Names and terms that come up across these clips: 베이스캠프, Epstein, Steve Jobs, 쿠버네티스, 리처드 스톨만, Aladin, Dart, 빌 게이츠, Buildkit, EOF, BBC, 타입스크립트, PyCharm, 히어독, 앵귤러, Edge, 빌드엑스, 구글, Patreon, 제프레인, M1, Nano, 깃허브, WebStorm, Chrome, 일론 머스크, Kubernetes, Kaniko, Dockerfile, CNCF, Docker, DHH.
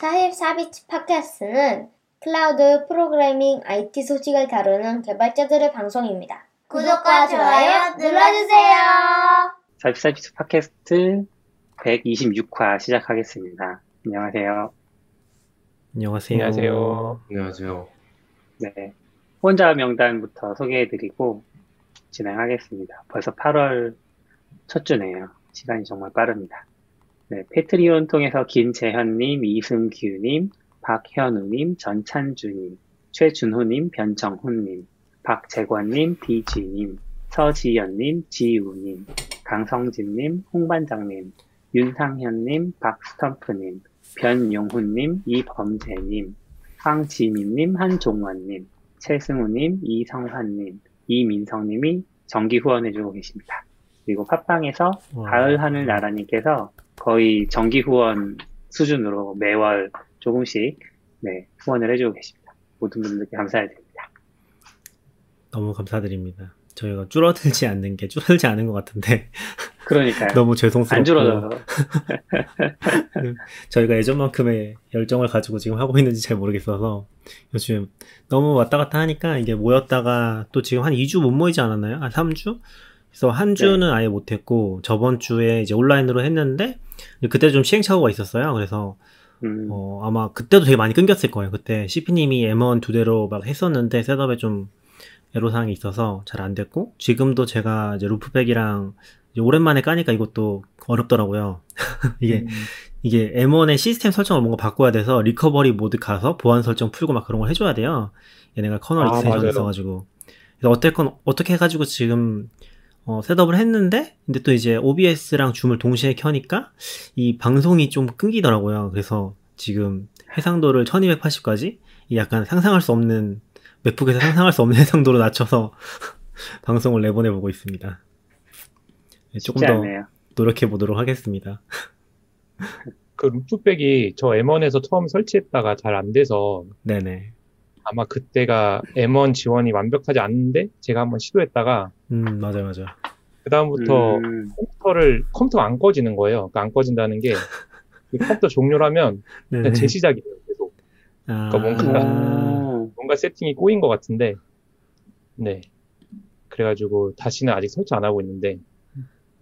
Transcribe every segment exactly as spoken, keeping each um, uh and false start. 사십사 비치 팟캐스트는 클라우드 프로그래밍 아이티 소식을 다루는 개발자들의 방송입니다. 구독과 좋아요 눌러주세요. 사십사 비치 팟캐스트 백이십육 화 시작하겠습니다. 안녕하세요. 안녕하세요. 안녕하세요. 안녕하세요. 네, 후원자 명단부터 소개해드리고 진행하겠습니다. 벌써 팔월 첫 주네요. 시간이 정말 빠릅니다. 네, 패트리온 통해서 김재현님, 이승규님, 박현우님, 전찬주님, 최준호님, 변정훈님, 박재권님, 디지님, 서지연님, 지우님, 강성진님, 홍반장님, 윤상현님, 박스텀프님, 변용훈님, 이범재님, 황지민님, 한종원님, 최승우님, 이성환님, 이민성님이 정기 후원해주고 계십니다. 그리고 팟빵에서 가을하늘나라님께서 거의 정기 후원 수준으로 매월 조금씩 네, 후원을 해주고 계십니다. 모든 분들께 감사드립니다. 너무 감사드립니다. 저희가 줄어들지 않는 게 줄어들지 않은 것 같은데. 그러니까요. 너무 죄송스럽고. 안 줄어들어요. 저희가 예전만큼의 열정을 가지고 지금 하고 있는지 잘 모르겠어서 요즘 너무 왔다 갔다 하니까 이게 모였다가 또 지금 한 이 주 못 모이지 않았나요? 아, 삼 주? 그래서 한 주는 네. 아예 못했고 저번 주에 이제 온라인으로 했는데 그때 좀 시행착오가 있었어요. 그래서 음. 어, 아마 그때도 되게 많이 끊겼을 거예요. 그때 씨피님이 엠원 두 대로 막 했었는데 셋업에 좀 애로사항이 있어서 잘 안 됐고 지금도 제가 이제 루프백이랑 이제 오랜만에 까니까 이것도 어렵더라고요. 이게 음. 이게 엠원의 시스템 설정을 뭔가 바꿔야 돼서 리커버리 모드 가서 보안 설정 풀고 막 그런 걸 해줘야 돼요. 얘네가 커널 아, 익스텐션이 있어가지고. 그래서 어쨌건 어떻게 해가지고 지금 어, 셋업을 했는데, 근데 또 이제 오비에스랑 줌을 동시에 켜니까, 이 방송이 좀 끊기더라고요. 그래서 지금 해상도를 천이백팔십까지, 이 약간 상상할 수 없는, 맥북에서 상상할 수 없는 해상도로 낮춰서 방송을 내보내보고 있습니다. 조금 더 노력해보도록 하겠습니다. 그 루프백이 저 엠원에서 처음 설치했다가 잘 안 돼서, 네네. 아마 그때가 엠원 지원이 완벽하지 않는데, 제가 한번 시도했다가, 음, 맞아요, 맞아요. 그다음부터 음... 컴퓨터를, 컴퓨터가 안 꺼지는 거예요. 그러니까 안 꺼진다는 게, 컴퓨터 종료를 하면, 그냥 재시작이에요, 계속. 아... 그러니까 뭔가, 아... 뭔가 세팅이 꼬인 것 같은데, 네. 그래가지고, 다시는 아직 설치 안 하고 있는데,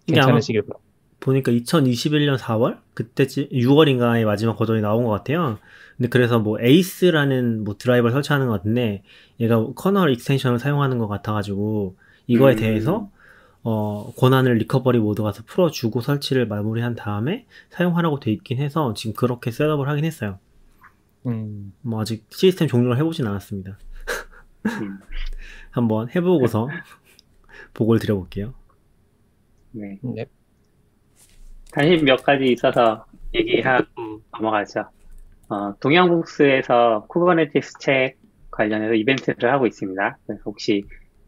괜찮으시길 바랍니다. 보니까 이천이십일 년 사월? 그때쯤, 유월인가의 마지막 버전이 나온 것 같아요. 근데 그래서 뭐 에이스라는 뭐 드라이버를 설치하는 것 같은데, 얘가 커널 익스텐션을 사용하는 것 같아가지고, 이거에 음. 대해서 어, 권한을 리커버리 모드 가서 풀어주고 설치를 마무리한 다음에 사용하라고 돼 있긴 해서 지금 그렇게 셋업을 하긴 했어요. 음. 뭐 아직 시스템 종료를 해보진 않았습니다. 음. 한번 해보고서 보고를 드려볼게요. 네. 네. 관심 몇 가지 있어서 얘기하고 넘어가죠. 어, 동양북스에서 쿠버네티스 책 관련해서 이벤트를 하고 있습니다. 그래서 혹시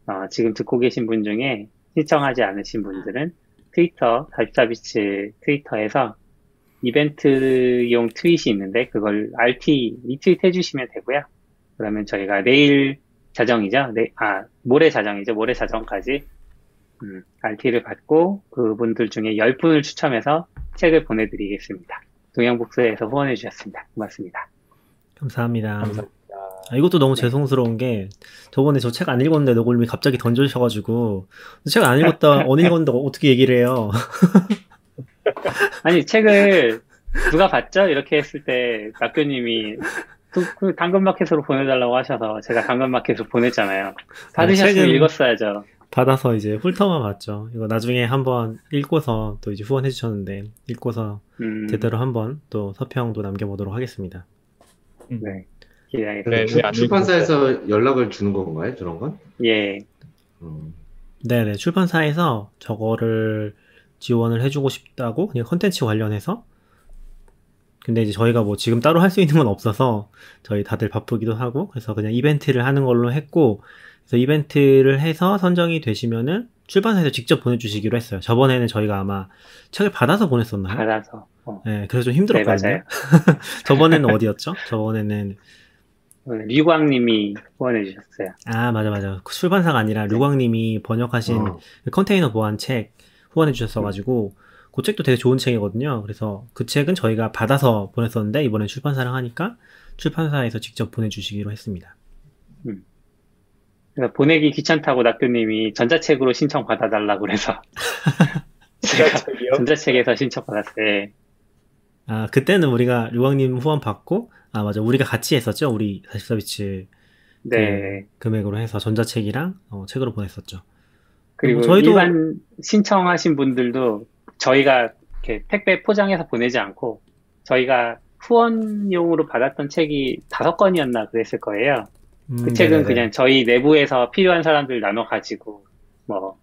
어, 지금 듣고 계신 분 중에 신청하지 않으신 분들은 트위터, 사십사 비치 트위터에서 이벤트용 트윗이 있는데 그걸 알티 리트윗 해주시면 되고요. 그러면 저희가 내일 자정이죠. 네, 아, 모레 자정이죠. 모레 자정까지 음, 알티를 받고 그분들 중에 십 분을 추첨해서 책을 보내드리겠습니다. 동양북스에서 후원해 주셨습니다. 고맙습니다. 감사합니다. 감사합니다. 아, 이것도 너무 네. 죄송스러운 게 저번에 저 책 안 읽었는데 너굴님이 갑자기 던져주셔가지고 책 안 읽었다 안 읽었는데 어떻게 얘기를 해요? 아니 책을 누가 봤죠? 이렇게 했을 때 낙교님이 그 당근마켓으로 보내달라고 하셔서 제가 당근마켓으로 보냈잖아요. 받으셨으면 읽었어야죠. 받아서 이제 훑어만 봤죠. 이거 나중에 한번 읽고서 또 이제 후원해 주셨는데 읽고서 음. 제대로 한번 또 서평도 남겨보도록 하겠습니다. 음. 네. 예, 네, 출판사에서 연락을 주는 건가요? 저런 건? 예. 음. 네네. 출판사에서 저거를 지원을 해주고 싶다고, 그냥 컨텐츠 관련해서. 근데 이제 저희가 뭐 지금 따로 할 수 있는 건 없어서 저희 다들 바쁘기도 하고, 그래서 그냥 이벤트를 하는 걸로 했고, 그래서 이벤트를 해서 선정이 되시면은 출판사에서 직접 보내주시기로 했어요. 저번에는 저희가 아마 책을 받아서 보냈었나요? 받아서. 어. 네, 그래서 좀 힘들었거든요. 네, 맞아요. 저번에는 어디였죠? 저번에는. 류광님이 후원해 주셨어요. 아 맞아 맞아. 출판사가 아니라 류광님이 번역하신 어. 컨테이너 보안 책 후원해 주셨어가지고 그 그 책도 되게 좋은 책이거든요. 그래서 그 책은 저희가 받아서 보냈었는데 이번에 출판사랑 하니까 출판사에서 직접 보내주시기로 했습니다. 음. 그래서 보내기 귀찮다고 낙교님이 전자책으로 신청 받아달라고 그래서 제가 전자책에서 신청 받았어요. 아, 그때는 우리가 류왕님 후원 받고, 아 맞아, 우리가 같이 했었죠. 우리 사십사 비츠 네. 그 금액으로 해서 전자책이랑 어, 책으로 보냈었죠. 그리고 저희도... 일반 신청하신 분들도 저희가 이렇게 택배 포장해서 보내지 않고 저희가 후원용으로 받았던 책이 다섯 권이었나 그랬을 거예요. 음, 그 책은 네네. 그냥 저희 내부에서 필요한 사람들 나눠 가지고 뭐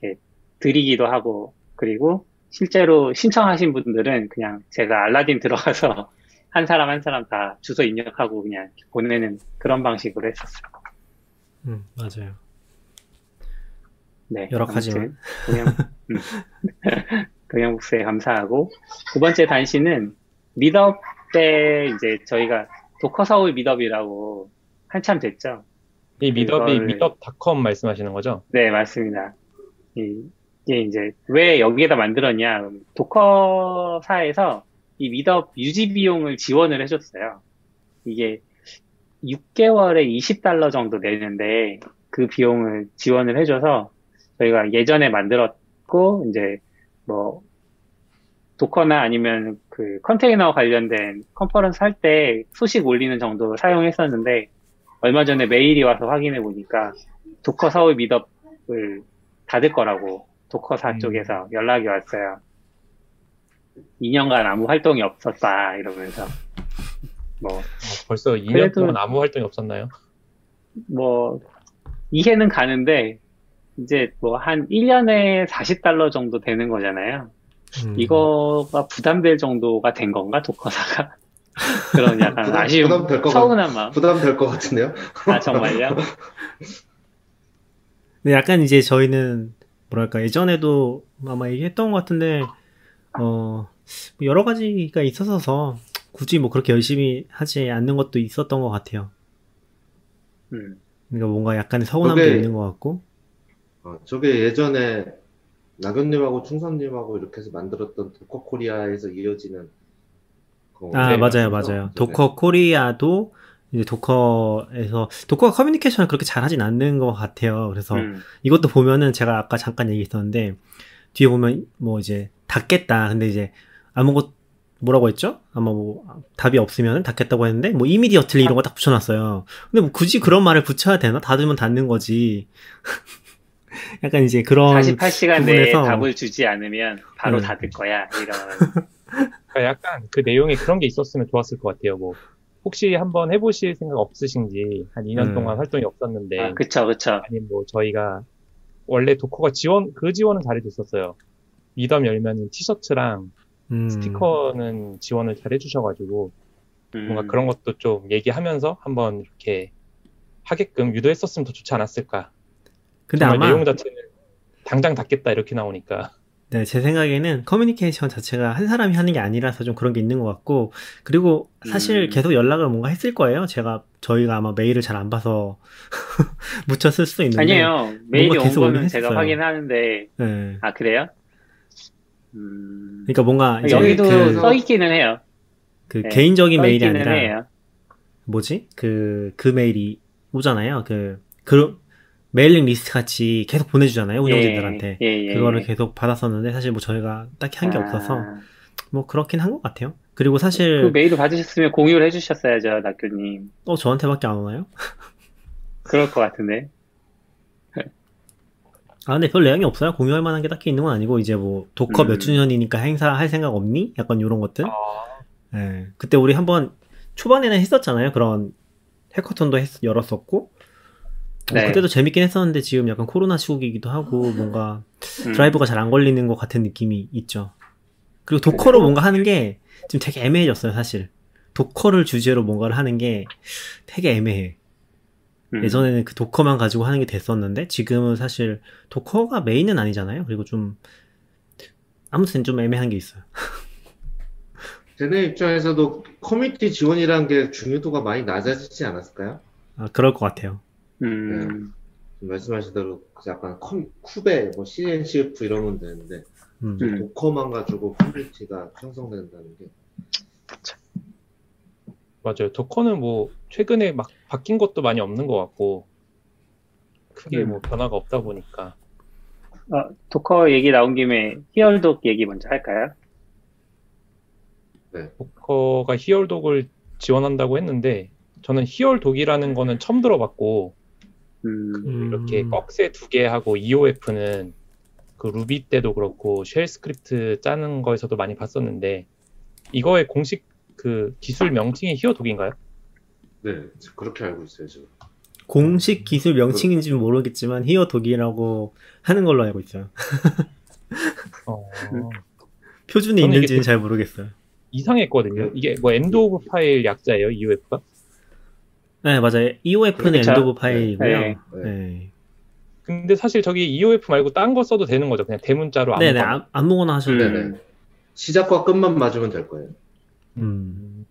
이렇게 드리기도 하고, 그리고 실제로 신청하신 분들은 그냥 제가 알라딘 들어가서 한 사람 한 사람 다 주소 입력하고 그냥 보내는 그런 방식으로 했었어요. 음, 맞아요. 네, 여러 가지만. 동양북스에 감사하고, 두 번째 단신은 밋업 때 이제 저희가 도커 서울 밋업이라고 한참 됐죠. 이 밋업이 이걸... 밋업 닷컴 말씀하시는 거죠? 네, 맞습니다. 이게 이제 왜 여기에다 만들었냐, 도커사에서 이 밋업 유지 비용을 지원을 해줬어요. 이게 육 개월에 이십 달러 정도 내는데 그 비용을 지원을 해줘서 저희가 예전에 만들었고, 이제 뭐 도커나 아니면 그 컨테이너 관련된 컨퍼런스 할 때 소식 올리는 정도로 사용했었는데, 얼마 전에 메일이 와서 확인해 보니까 도커 서울 밋업을 닫을 거라고 도커사 음. 쪽에서 연락이 왔어요. 이 년간 아무 활동이 없었다 이러면서. 뭐 어, 벌써 이 년 그래도, 동안 아무 활동이 없었나요? 뭐 이해는 가는데, 이제 뭐 한 일 년에 사십 달러 정도 되는 거잖아요. 음. 이거가 부담될 정도가 된 건가, 도커사가? 그런 약간 부담, 아쉬운, 부담될 서운한 마음. 부담될 것 같은데요? 아, 정말요? 네, 약간 이제 저희는, 뭐랄까, 예전에도 아마 얘기했던 것 같은데, 어, 여러 가지가 있어서 굳이 뭐 그렇게 열심히 하지 않는 것도 있었던 것 같아요. 음. 그러니까 뭔가 약간의 서운함도 저게, 있는 것 같고. 어, 저게 예전에 나경님하고 충선님하고 이렇게 해서 만들었던 도커 코리아에서 이어지는. 그 아, 맞아요, 맞아요. 도커 코리아도 이제 도커에서, 도커 커뮤니케이션을 그렇게 잘 하진 않는 것 같아요. 그래서 음. 이것도 보면은 제가 아까 잠깐 얘기했었는데, 뒤에 보면 뭐 이제 닫겠다. 근데 이제 아무것도 뭐라고 했죠? 아마 뭐 답이 없으면 닫겠다고 했는데 뭐 이미디어틀리 이런 거 딱 붙여놨어요. 근데 뭐 굳이 그런 말을 붙여야 되나? 닫으면 닫는 거지. 약간 이제 그런 사십팔 시간 내에 답을 주지 않으면 바로 음. 닫을 거야. 이런. 약간 그 내용에 그런 게 있었으면 좋았을 것 같아요. 뭐 혹시 한번 해보실 생각 없으신지, 한 이 년 음. 동안 활동이 없었는데. 아, 그쵸, 그쵸. 아니 뭐 저희가 원래 도커가 지원 그 지원은 잘해줬었어요. 밋업 열면 티셔츠랑 음. 스티커는 지원을 잘 해주셔가지고 음. 뭔가 그런 것도 좀 얘기하면서 한번 이렇게 하게끔 유도했었으면 더 좋지 않았을까. 근데 아마 내용 자체는 당장 닫겠다 이렇게 나오니까. 네, 제 생각에는 커뮤니케이션 자체가 한 사람이 하는 게 아니라서 좀 그런 게 있는 것 같고, 그리고 사실 음. 계속 연락을 뭔가 했을 거예요. 제가 저희가 아마 메일을 잘 안 봐서 묻혀 쓸 수도 있는데. 아니에요. 메일이 온 거는 제가 확인하는데. 네. 아, 그래요? 음... 그러니까 뭔가 이제 여기도 그, 써있기는 해요. 그 네, 개인적인 메일이 아니라 해요. 뭐지? 그그 그 메일이 오잖아요. 그, 그 메일링 리스트 같이 계속 보내주잖아요, 운영진들한테. 예, 예, 예, 그거를 예. 계속 받았었는데 사실 뭐 저희가 딱히 한 게 아... 없어서 뭐 그렇긴 한 것 같아요. 그리고 사실 그 메일을 받으셨으면 공유를 해주셨어야죠, 낙교님. 어, 저한테밖에 안 오나요? 그럴 것 같은데. 아, 근데 별 내용이 없어요. 공유할 만한 게 딱히 있는 건 아니고, 이제 뭐 도커 음. 몇 주년이니까 행사할 생각 없니? 약간 이런 것들. 아... 예, 그때 우리 한번 초반에는 했었잖아요. 그런 해커톤도 했, 열었었고. 네. 어, 그때도 재밌긴 했었는데 지금 약간 코로나 시국이기도 하고 뭔가 음. 드라이브가 잘 안 걸리는 것 같은 느낌이 있죠. 그리고 도커로 뭔가 하는 게 지금 되게 애매해졌어요, 사실. 도커를 주제로 뭔가를 하는 게 되게 애매해. 음. 예전에는 그 도커만 가지고 하는 게 됐었는데, 지금은 사실 도커가 메인은 아니잖아요. 그리고 좀 아무튼 좀 애매한 게 있어요. 쟤네 입장에서도 커뮤니티 지원이라는 게 중요도가 많이 낮아지지 않았을까요? 아, 그럴 것 같아요. 음. 네. 말씀하신 대로 약간 컴, 쿠베, 뭐 씨엔씨에프 이러면 되는데 음. 도커만 가지고 퀄리티가 형성된다는 게. 맞아요. 도커는 뭐 최근에 막 바뀐 것도 많이 없는 것 같고 크게 음. 뭐 변화가 없다 보니까. 아, 도커 얘기 나온 김에 히얼독 얘기 먼저 할까요? 네. 도커가 히얼독을 지원한다고 했는데 저는 히얼독이라는 거는 처음 들어봤고 음. 그 이렇게 꺽쇠 두 개 하고 이오에프는 그 루비 때도 그렇고 쉘 스크립트 짜는 거에서도 많이 봤었는데 이거의 공식 그 기술 명칭이 히얼독인가요? 네, 그렇게 알고 있어요 지금. 공식 기술 명칭인지는 모르겠지만 히얼독이라고 하는 걸로 알고 있어요. 어... 표준이 있는지는 잘 모르겠어요. 이상했거든요. 이게 뭐 end of 파일 약자예요, 이오에프가? 네, 맞아요. 이오에프는 end of 파일이고요. 네. 네. 네. 근데 사실 저기 이오에프 말고 딴 거 써도 되는 거죠. 그냥 대문자로 아무거나. 네네, 아, 아무거나 하셔도 돼요. 시작과 끝만 맞으면 될 거예요. 음.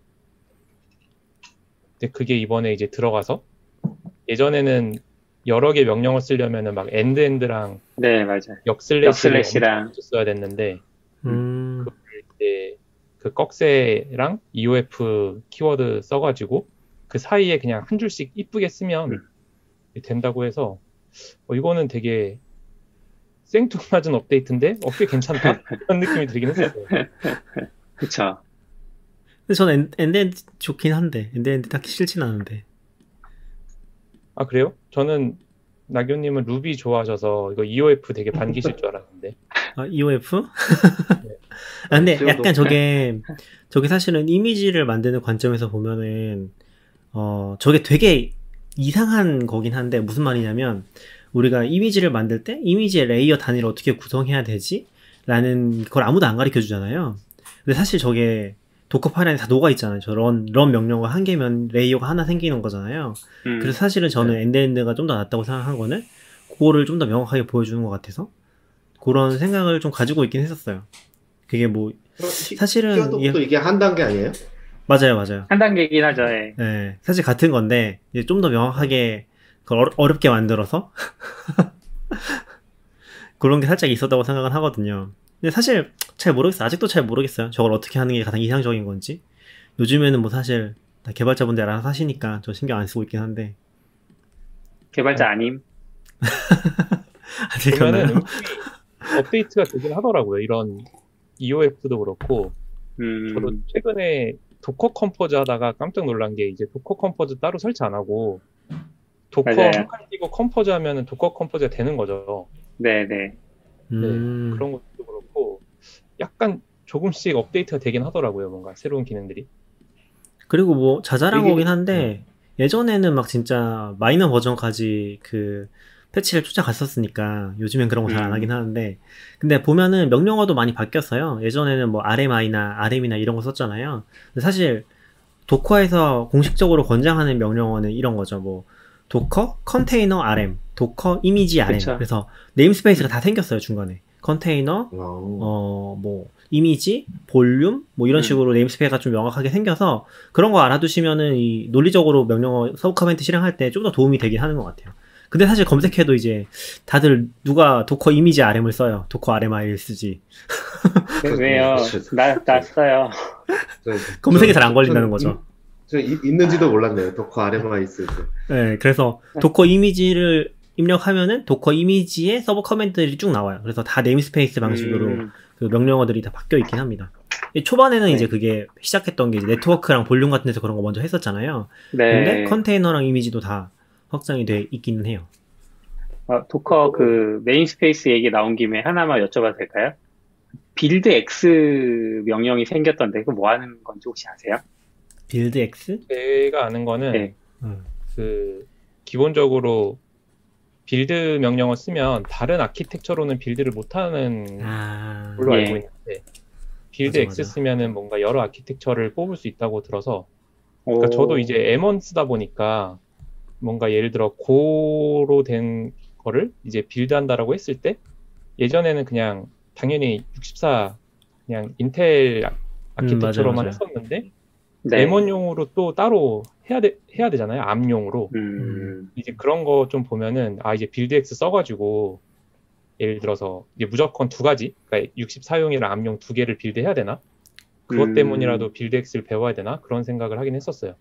근데 그게 이번에 이제 들어가서 예전에는 여러 개 명령을 쓰려면은 막 엔드엔드랑 네, 맞아요. 역슬래시랑 써야 됐는데 음. 그 이제 그 꺽쇠랑 이오에프 키워드 써가지고 그 사이에 그냥 한 줄씩 이쁘게 쓰면 음. 된다고 해서 어, 이거는 되게 생뚱맞은 업데이트인데 어, 꽤 괜찮다 이런 느낌이 들긴 했었어요. 그쵸. 근데 저는 엔드엔드 좋긴 한데 엔드엔드 딱히 싫진 않은데. 아 그래요? 저는 나교님은 루비 좋아하셔서 이거 이오에프 되게 반기실 줄 알았는데. 아 이오에프? 네. 아, 근데 약간 저게 저게 사실은 이미지를 만드는 관점에서 보면은 어 저게 되게 이상한 거긴 한데 무슨 말이냐면 우리가 이미지를 만들 때 이미지의 레이어 단위를 어떻게 구성해야 되지? 라는 걸 아무도 안 가르쳐 주잖아요. 근데 사실 저게 도커 파일 안에 다 녹아 있잖아요. 저 런, 런 명령어가 한 개면 레이어가 하나 생기는 거잖아요. 음. 그래서 사실은 저는 네. 엔드엔드가 좀 더 낫다고 생각한 거는 그거를 좀 더 명확하게 보여주는 것 같아서 그런 생각을 좀 가지고 있긴 했었어요. 그게 뭐 사실은 또 이게, 이게 한 단계 아니에요? 맞아요, 맞아요. 한 단계이긴 하죠. 예. 네, 사실 같은 건데 이제 좀 더 명확하게 그걸 어렵게 만들어서 그런 게 살짝 있었다고 생각은 하거든요. 근데 사실 잘 모르겠어요. 아직도 잘 모르겠어요. 저걸 어떻게 하는 게 가장 이상적인 건지. 요즘에는 뭐 사실 다 개발자분들 알아서 하시니까 저 신경 안 쓰고 있긴 한데. 개발자 아... 아님? 아직 그러면은 업데이트가 되긴 하더라고요. 이런 이오에프도 그렇고. 음... 저도 최근에 도커 컴포즈 하다가 깜짝 놀란 게 이제 도커 컴포즈 따로 설치 안 하고 도커 한 칸 띄고 컴포즈 하면은 도커 컴포즈가 되는 거죠. 네네. 네. 음... 그런 것도 그렇고. 약간 조금씩 업데이트가 되긴 하더라고요. 뭔가 새로운 기능들이. 그리고 뭐 자잘한 이게... 거긴 한데 예전에는 막 진짜 마이너 버전까지 그 패치를 쫓아갔었으니까 요즘엔 그런 거 잘 안 하긴 하는데 근데 보면은 명령어도 많이 바뀌었어요. 예전에는 뭐 알엠아이나 알엠이나 이런 거 썼잖아요. 근데 사실 도커에서 공식적으로 권장하는 명령어는 이런 거죠. 뭐 도커 컨테이너 알엠, 도커 이미지 알엠. 그쵸. 그래서 네임스페이스가 다 생겼어요 중간에. 컨테이너, 어, 뭐, 이미지, 볼륨, 뭐, 이런 식으로 음. 네임스페이스가 좀 명확하게 생겨서 그런 거 알아두시면은 이 논리적으로 명령어 서브 커멘트 실행할 때 좀 더 도움이 되긴 하는 것 같아요. 근데 사실 검색해도 이제 다들 누가 도커 이미지 알엠을 써요. 도커 알엠아이를 쓰지. 왜요? 나, 나 써요. 검색이 잘 안 걸린다는 거죠. 저 있는지도 몰랐네요. 도커 알엠아이 쓰지. 네, 그래서 도커 이미지를 입력하면은 도커 이미지에 서브 커맨드들이 쭉 나와요. 그래서 다 네임스페이스 방식으로 음. 그 명령어들이 다 바뀌어 있긴 합니다. 초반에는 네. 이제 그게 시작했던 게 이제 네트워크랑 볼륨 같은 데서 그런 거 먼저 했었잖아요. 네. 근데 컨테이너랑 이미지도 다 확장이 돼 있기는 해요. 아, 도커 그 네임스페이스 얘기 나온 김에 하나만 여쭤봐도 될까요? 빌드엑스 명령이 생겼던데 그거 뭐 하는 건지 혹시 아세요? 빌드엑스? 제가 아는 거는 네. 그 기본적으로 빌드 명령어 쓰면 다른 아키텍처로는 빌드를 못하는 아, 걸로 알고 예. 있는데 빌드 맞아, X 맞아. 쓰면은 뭔가 여러 아키텍처를 뽑을 수 있다고 들어서 그러니까 저도 이제 엠원 쓰다 보니까 뭔가 예를 들어 고로 된 거를 이제 빌드한다라고 했을 때 예전에는 그냥 당연히 육십사 그냥 인텔 아키텍처로만 음, 맞아, 맞아. 했었는데 네. 엠원용으로 또 따로 해야, 되, 해야 되잖아요. 암용으로. 음. 이제 그런 거 좀 보면은, 아, 이제 빌드엑스 써가지고, 예를 들어서 이게 무조건 두 가지, 그러니까 육십사용이랑 암용 두 개를 빌드해야 되나? 그것 음... 때문이라도 빌드엑스를 배워야 되나? 그런 생각을 하긴 했었어요.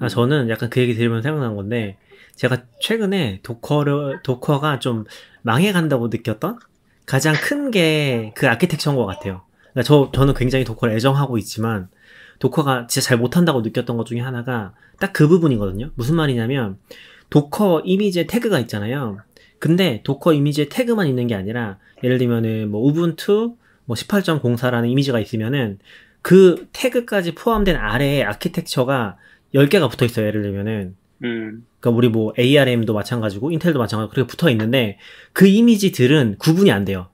아, 저는 약간 그 얘기 들으면 생각난 건데, 제가 최근에 도커를, 도커가 좀 망해간다고 느꼈던 가장 큰 게 그 아키텍처인 것 같아요. 그러니까 저, 저는 굉장히 도커를 애정하고 있지만, 도커가 진짜 잘 못한다고 느꼈던 것 중에 하나가 딱 그 부분이거든요. 무슨 말이냐면, 도커 이미지에 태그가 있잖아요. 근데 도커 이미지에 태그만 있는 게 아니라, 예를 들면은 뭐 우분투 뭐 십팔 점 공사라는 이미지가 있으면은 그 태그까지 포함된 아래에 아키텍처가 열 개가 붙어 있어요. 예를 들면은. 음. 그러니까 우리 뭐 에이알엠도 마찬가지고 인텔도 마찬가지고 그렇게 붙어 있는데 그 이미지들은 구분이 안 돼요.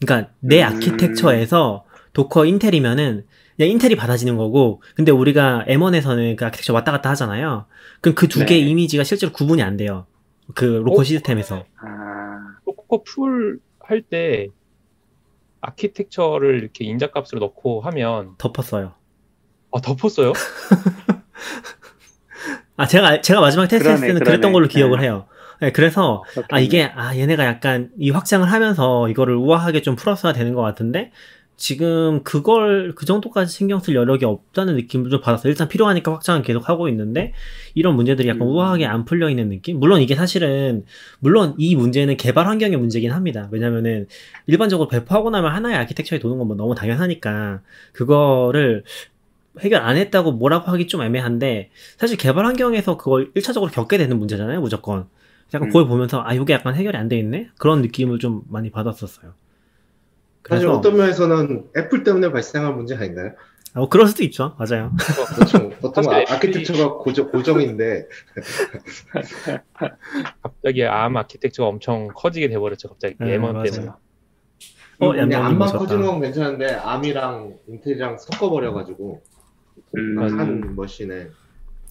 그러니까 내 음. 아키텍처에서 도커 인텔이면은 그냥 인텔이 받아지는 거고, 근데 우리가 엠원에서는 그 아키텍처 왔다 갔다 하잖아요. 그럼 그 두 개의 네. 이미지가 실제로 구분이 안 돼요. 그 로컬 어? 시스템에서. 아. 도커 풀 할 때 아키텍처를 이렇게 인자값으로 넣고 하면 덮었어요. 아, 덮었어요? 아, 제가 제가 마지막 테스트했을 때는 그러네. 그랬던 걸로 기억을 네. 해요. 네, 그래서 그렇겠네. 아 이게 아 얘네가 약간 이 확장을 하면서 이거를 우아하게 좀 풀었어야 되는 것 같은데 지금 그걸 그 정도까지 신경 쓸 여력이 없다는 느낌을 좀 받았어요. 일단 필요하니까 확장은 계속 하고 있는데 이런 문제들이 약간 음. 우아하게 안 풀려 있는 느낌? 물론 이게 사실은 물론 이 문제는 개발 환경의 문제긴 합니다. 왜냐면은 일반적으로 배포하고 나면 하나의 아키텍처에 도는 건 뭐 너무 당연하니까 그거를 해결 안 했다고 뭐라고 하기 좀 애매한데, 사실 개발 환경에서 그걸 일 차적으로 겪게 되는 문제잖아요, 무조건. 약간 음. 그걸 보면서, 아, 이게 약간 해결이 안 돼 있네? 그런 느낌을 좀 많이 받았었어요. 그래서... 사실 어떤 면에서는 애플 때문에 발생한 문제 아닌가요? 아, 뭐 그럴 수도 있죠. 맞아요. 그렇죠. 보통 아, 아키텍처가 고정, 고정인데. 갑자기 암 아키텍처가 엄청 커지게 돼버렸죠, 갑자기. 네, 엠원 때문에. 어, 암만 모셨다. 커지는 건 괜찮은데, 암이랑 인텔이랑 섞어버려가지고. 음, 한 머신에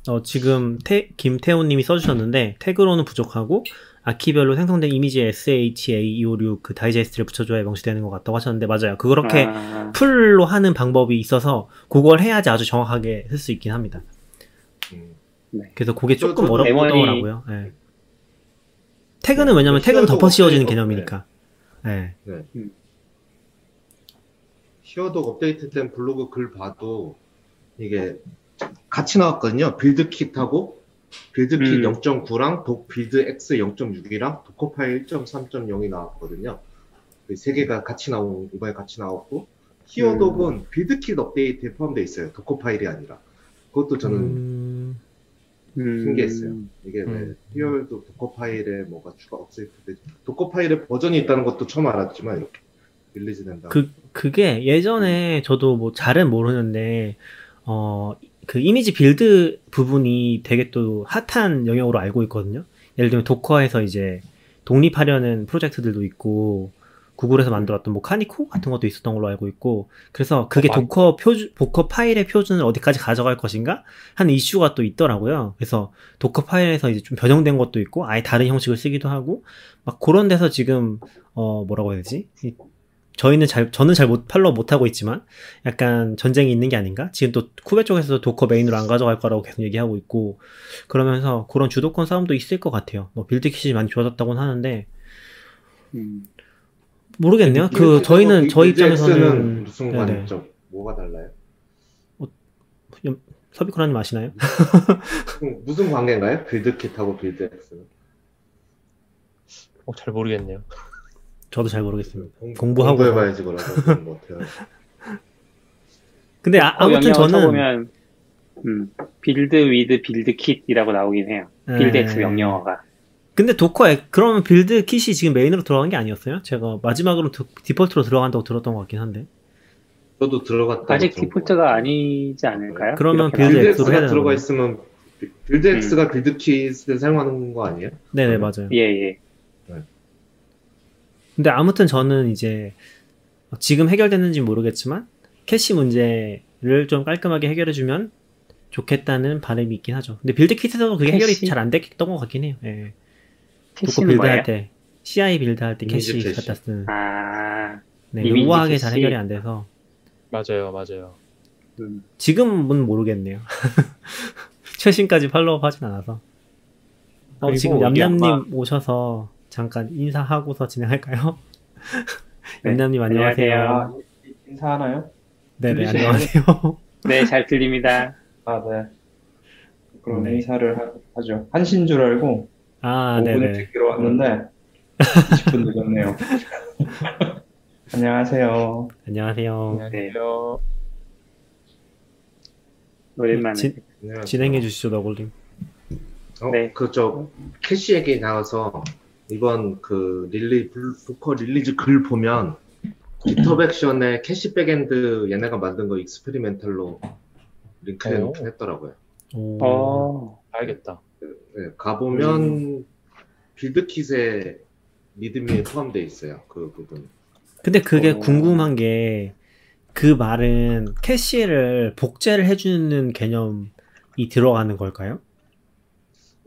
어, 지금 태, 김태훈님이 써주셨는데 태그로는 부족하고 아키별로 생성된 이미지에 에스에이치에이오육 그 다이제스트를 붙여줘야 명시되는 것 같다고 하셨는데 맞아요. 그렇게 아... 풀로 하는 방법이 있어서 그걸 해야지 아주 정확하게 쓸 수 있긴 합니다. 음, 네. 그래서 그게 조금 저, 어렵더라고요. 엠원이... 네. 태그는 네, 왜냐면 태그는 덮어 씌워지는 개념이니까. 네. 네. 네. 음. 시어독 업데이트된 블로그 글 봐도 이게 같이 나왔거든요. 빌드킷하고 빌드킷 음. 영 점 구랑 독 빌드엑스 영 점 육이랑 도커파일 일 점 삼 점 영이 나왔거든요. 세 개가 같이 나온 이번에 같이 나왔고 히어독은 음. 빌드킷 업데이트에 포함되어 있어요. 도커파일이 아니라. 그것도 저는 음. 신기했어요. 이게 음. 왜 히어도 도커파일에 뭐가 추가 업데이트돼 도커파일에 버전이 있다는 것도 처음 알았지만 이렇게 릴리즈 된다. 그 그게 예전에 저도 뭐 잘은 모르는데. 어, 그 이미지 빌드 부분이 되게 또 핫한 영역으로 알고 있거든요. 예를 들면 도커에서 이제 독립하려는 프로젝트들도 있고 구글에서 만들었던 뭐 카니코 같은 것도 있었던 걸로 알고 있고 그래서 그게 어, 도커 표준, 도커 파일의 표준을 어디까지 가져갈 것인가 하는 이슈가 또 있더라고요. 그래서 도커 파일에서 이제 좀 변형된 것도 있고 아예 다른 형식을 쓰기도 하고 막 그런 데서 지금 어 뭐라고 해야 되지? 저희는 잘, 저는 잘 못, 팔로우 못하고 있지만, 약간 전쟁이 있는 게 아닌가? 지금 또 쿠베 쪽에서도 도커 메인으로 안 가져갈 거라고 계속 얘기하고 있고, 그러면서 그런 주도권 싸움도 있을 것 같아요. 뭐, 빌드킷이 많이 좋아졌다고는 하는데, 음. 모르겠네요. 빌드, 그, 빌드, 저희는, 빌드, 저희 입장에서는. 무슨 관점? 뭐가 달라요? 어, 서비코라님 아시나요? 무슨, 무슨 관계인가요? 빌드킷하고 빌드엑스는? 어, 잘 모르겠네요. 저도 잘 모르겠습니다. 공부, 공부하고 공부해봐야지 그러면 뭐 어때요? 근데 아, 아무튼 저는 보면 음, 빌드 위드 빌드 킷이라고 나오긴 해요. 빌드엑스 명령어가. 근데 도커에 그러면 빌드 킷이 지금 메인으로 들어간 게 아니었어요? 제가 마지막으로 도, 디폴트로 들어간다고 들었던 것 같긴 한데. 저도 들어갔다. 아직 디폴트가 아니지 않을까요? 그러면 빌드엑스로 해야 들어가 있으면 빌드엑스가 음. 빌드 킷을 사용하는 거 아니에요? 네네 맞아요. 예예. 예. 근데 아무튼 저는 이제 지금 해결됐는지 모르겠지만 캐시 문제를 좀 깔끔하게 해결해주면 좋겠다는 바람이 있긴 하죠. 근데 빌드킷에서도 그게 해결이 잘 안 됐던 것 같긴 해요. 예. 도커 빌드할 때, 씨아이 빌드할 때 캐시 갖다 쓰는. 아, 네, 우아하게 캐시. 잘 해결이 안 돼서. 맞아요, 맞아요. 음. 지금은 모르겠네요. 최신까지 팔로우하진 않아서. 어, 지금 얌얌님 아마... 오셔서. 잠깐 인사하고서 진행할까요? 연남님 네, 안녕하세요. 안녕하세요. 인사하나요? 네네 안녕하세요. 네, 잘 들립니다. 아 네. 그럼 네. 인사를 하, 하죠. 한신 줄 알고 아, 오 분을 찍기로 왔는데 이십 분 늦었네요. 안녕하세요. 안녕하세요. 안녕하세요. 오랜만에 지, 진행해 주시죠, 너굴님. 어, 네, 그저 캐시 얘기 나와서 이번 그 릴리 도커 릴리즈 글 보면 깃허브 액션에 캐시 백엔드 얘네가 만든 거 익스페리멘탈로 링크해 놓긴 했더라고요. 오, 아, 알겠다. 네, 가보면 음. 빌드킷에 리드미에 포함되어 있어요, 그 부분. 근데 그게 어... 궁금한 게 그 말은 캐시를 복제를 해주는 개념이 들어가는 걸까요?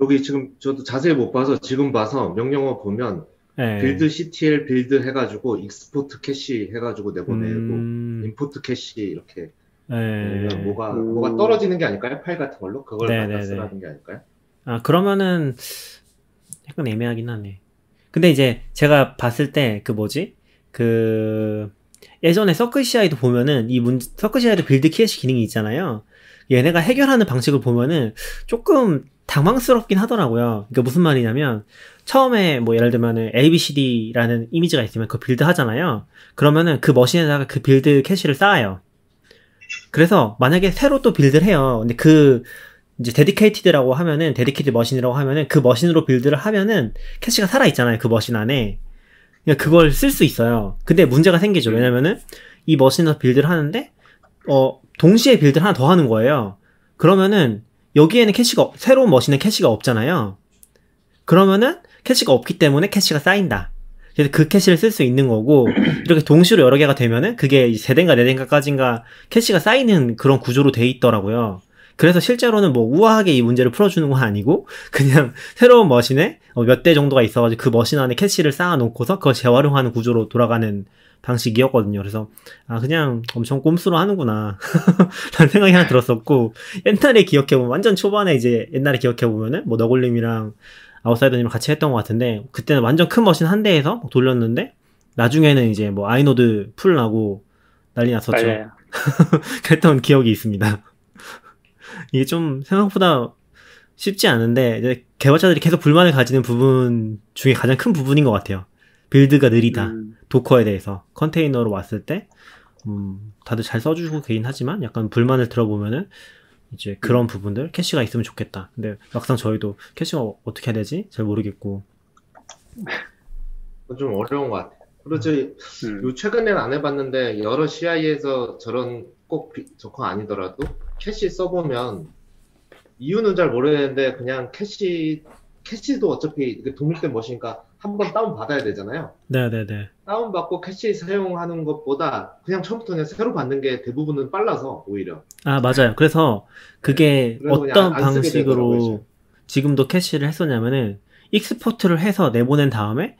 여기 지금 저도 자세히 못 봐서 지금 봐서 명령어 보면 네. 빌드 씨티엘 빌드 해가지고 익스포트 캐시 해가지고 내보내고 음... 임포트 캐시 이렇게 네. 뭐가 음... 뭐가 떨어지는 게 아닐까요? 파일 같은 걸로? 그걸 갖다 쓰라는 게 아닐까요? 아 그러면은 약간 애매하긴 하네. 근데 이제 제가 봤을 때 그 뭐지? 그 예전에 서클씨아이도 보면은 이 문제 서클씨아이도 빌드 캐시 기능이 있잖아요. 얘네가 해결하는 방식을 보면은 조금 당황스럽긴 하더라고요. 그러니까 무슨 말이냐면 처음에 뭐 예를 들면은 에이비씨디라는 이미지가 있으면 그 빌드 하잖아요. 그러면은 그 머신에다가 그 빌드 캐시를 쌓아요. 그래서 만약에 새로 또 빌드를 해요. 근데 그 이제 데디케이티드라고 하면은 데디케이티드 머신이라고 하면은 그 머신으로 빌드를 하면은 캐시가 살아 있잖아요. 그 머신 안에. 그걸 쓸 수 있어요. 근데 문제가 생기죠. 왜냐면은 이 머신에서 빌드를 하는데 어 동시에 빌드를 하나 더 하는 거예요. 그러면은 여기에는 캐시가 새로운 머신에 캐시가 없잖아요. 그러면은 캐시가 없기 때문에 캐시가 쌓인다. 그래서 그 캐시를 쓸 수 있는 거고 이렇게 동시로 여러 개가 되면은 그게 세 대인가 네 대인가까지인가 캐시가 쌓이는 그런 구조로 돼 있더라고요. 그래서 실제로는 뭐 우아하게 이 문제를 풀어주는 건 아니고 그냥 새로운 머신에 몇 대 정도가 있어가지고 그 머신 안에 캐시를 쌓아놓고서 그걸 재활용하는 구조로 돌아가는 방식이었거든요. 그래서 아 그냥 엄청 꼼수로 하는구나 라는 생각이 하나 들었었고 옛날에 기억해보면 완전 초반에 이제 옛날에 기억해보면은 뭐 너굴님이랑 아웃사이더님이랑 같이 했던 것 같은데 그때는 완전 큰 머신 한 대에서 돌렸는데 나중에는 이제 뭐 아이노드 풀 나고 난리 났었죠. 그랬던 기억이 있습니다. 이게 좀 생각보다 쉽지 않은데 이제 개발자들이 계속 불만을 가지는 부분 중에 가장 큰 부분인 것 같아요. 빌드가 느리다. 음. 도커에 대해서 컨테이너로 왔을 때 음, 다들 잘 써주고 계긴 하지만 약간 불만을 들어보면은 이제 그런 부분들 캐시가 있으면 좋겠다. 근데 막상 저희도 캐시가 어떻게 해야 되지? 잘 모르겠고 좀 어려운 것 같아요. 그렇지. 음. 요 최근엔 안 해봤는데 여러 씨아이에서 저런 꼭 저거 아니더라도 캐시 써보면 이유는 잘 모르겠는데 그냥 캐시 캐시도 어차피 독립된 머신이니까 한번 다운 받아야 되잖아요. 네네네. 다운 받고 캐시 사용하는 것보다 그냥 처음부터 그냥 새로 받는 게 대부분은 빨라서 오히려. 아 맞아요. 그래서 그게 네. 어떤 방식으로 지금도 캐시를 했었냐면은 익스포트를 해서 내보낸 다음에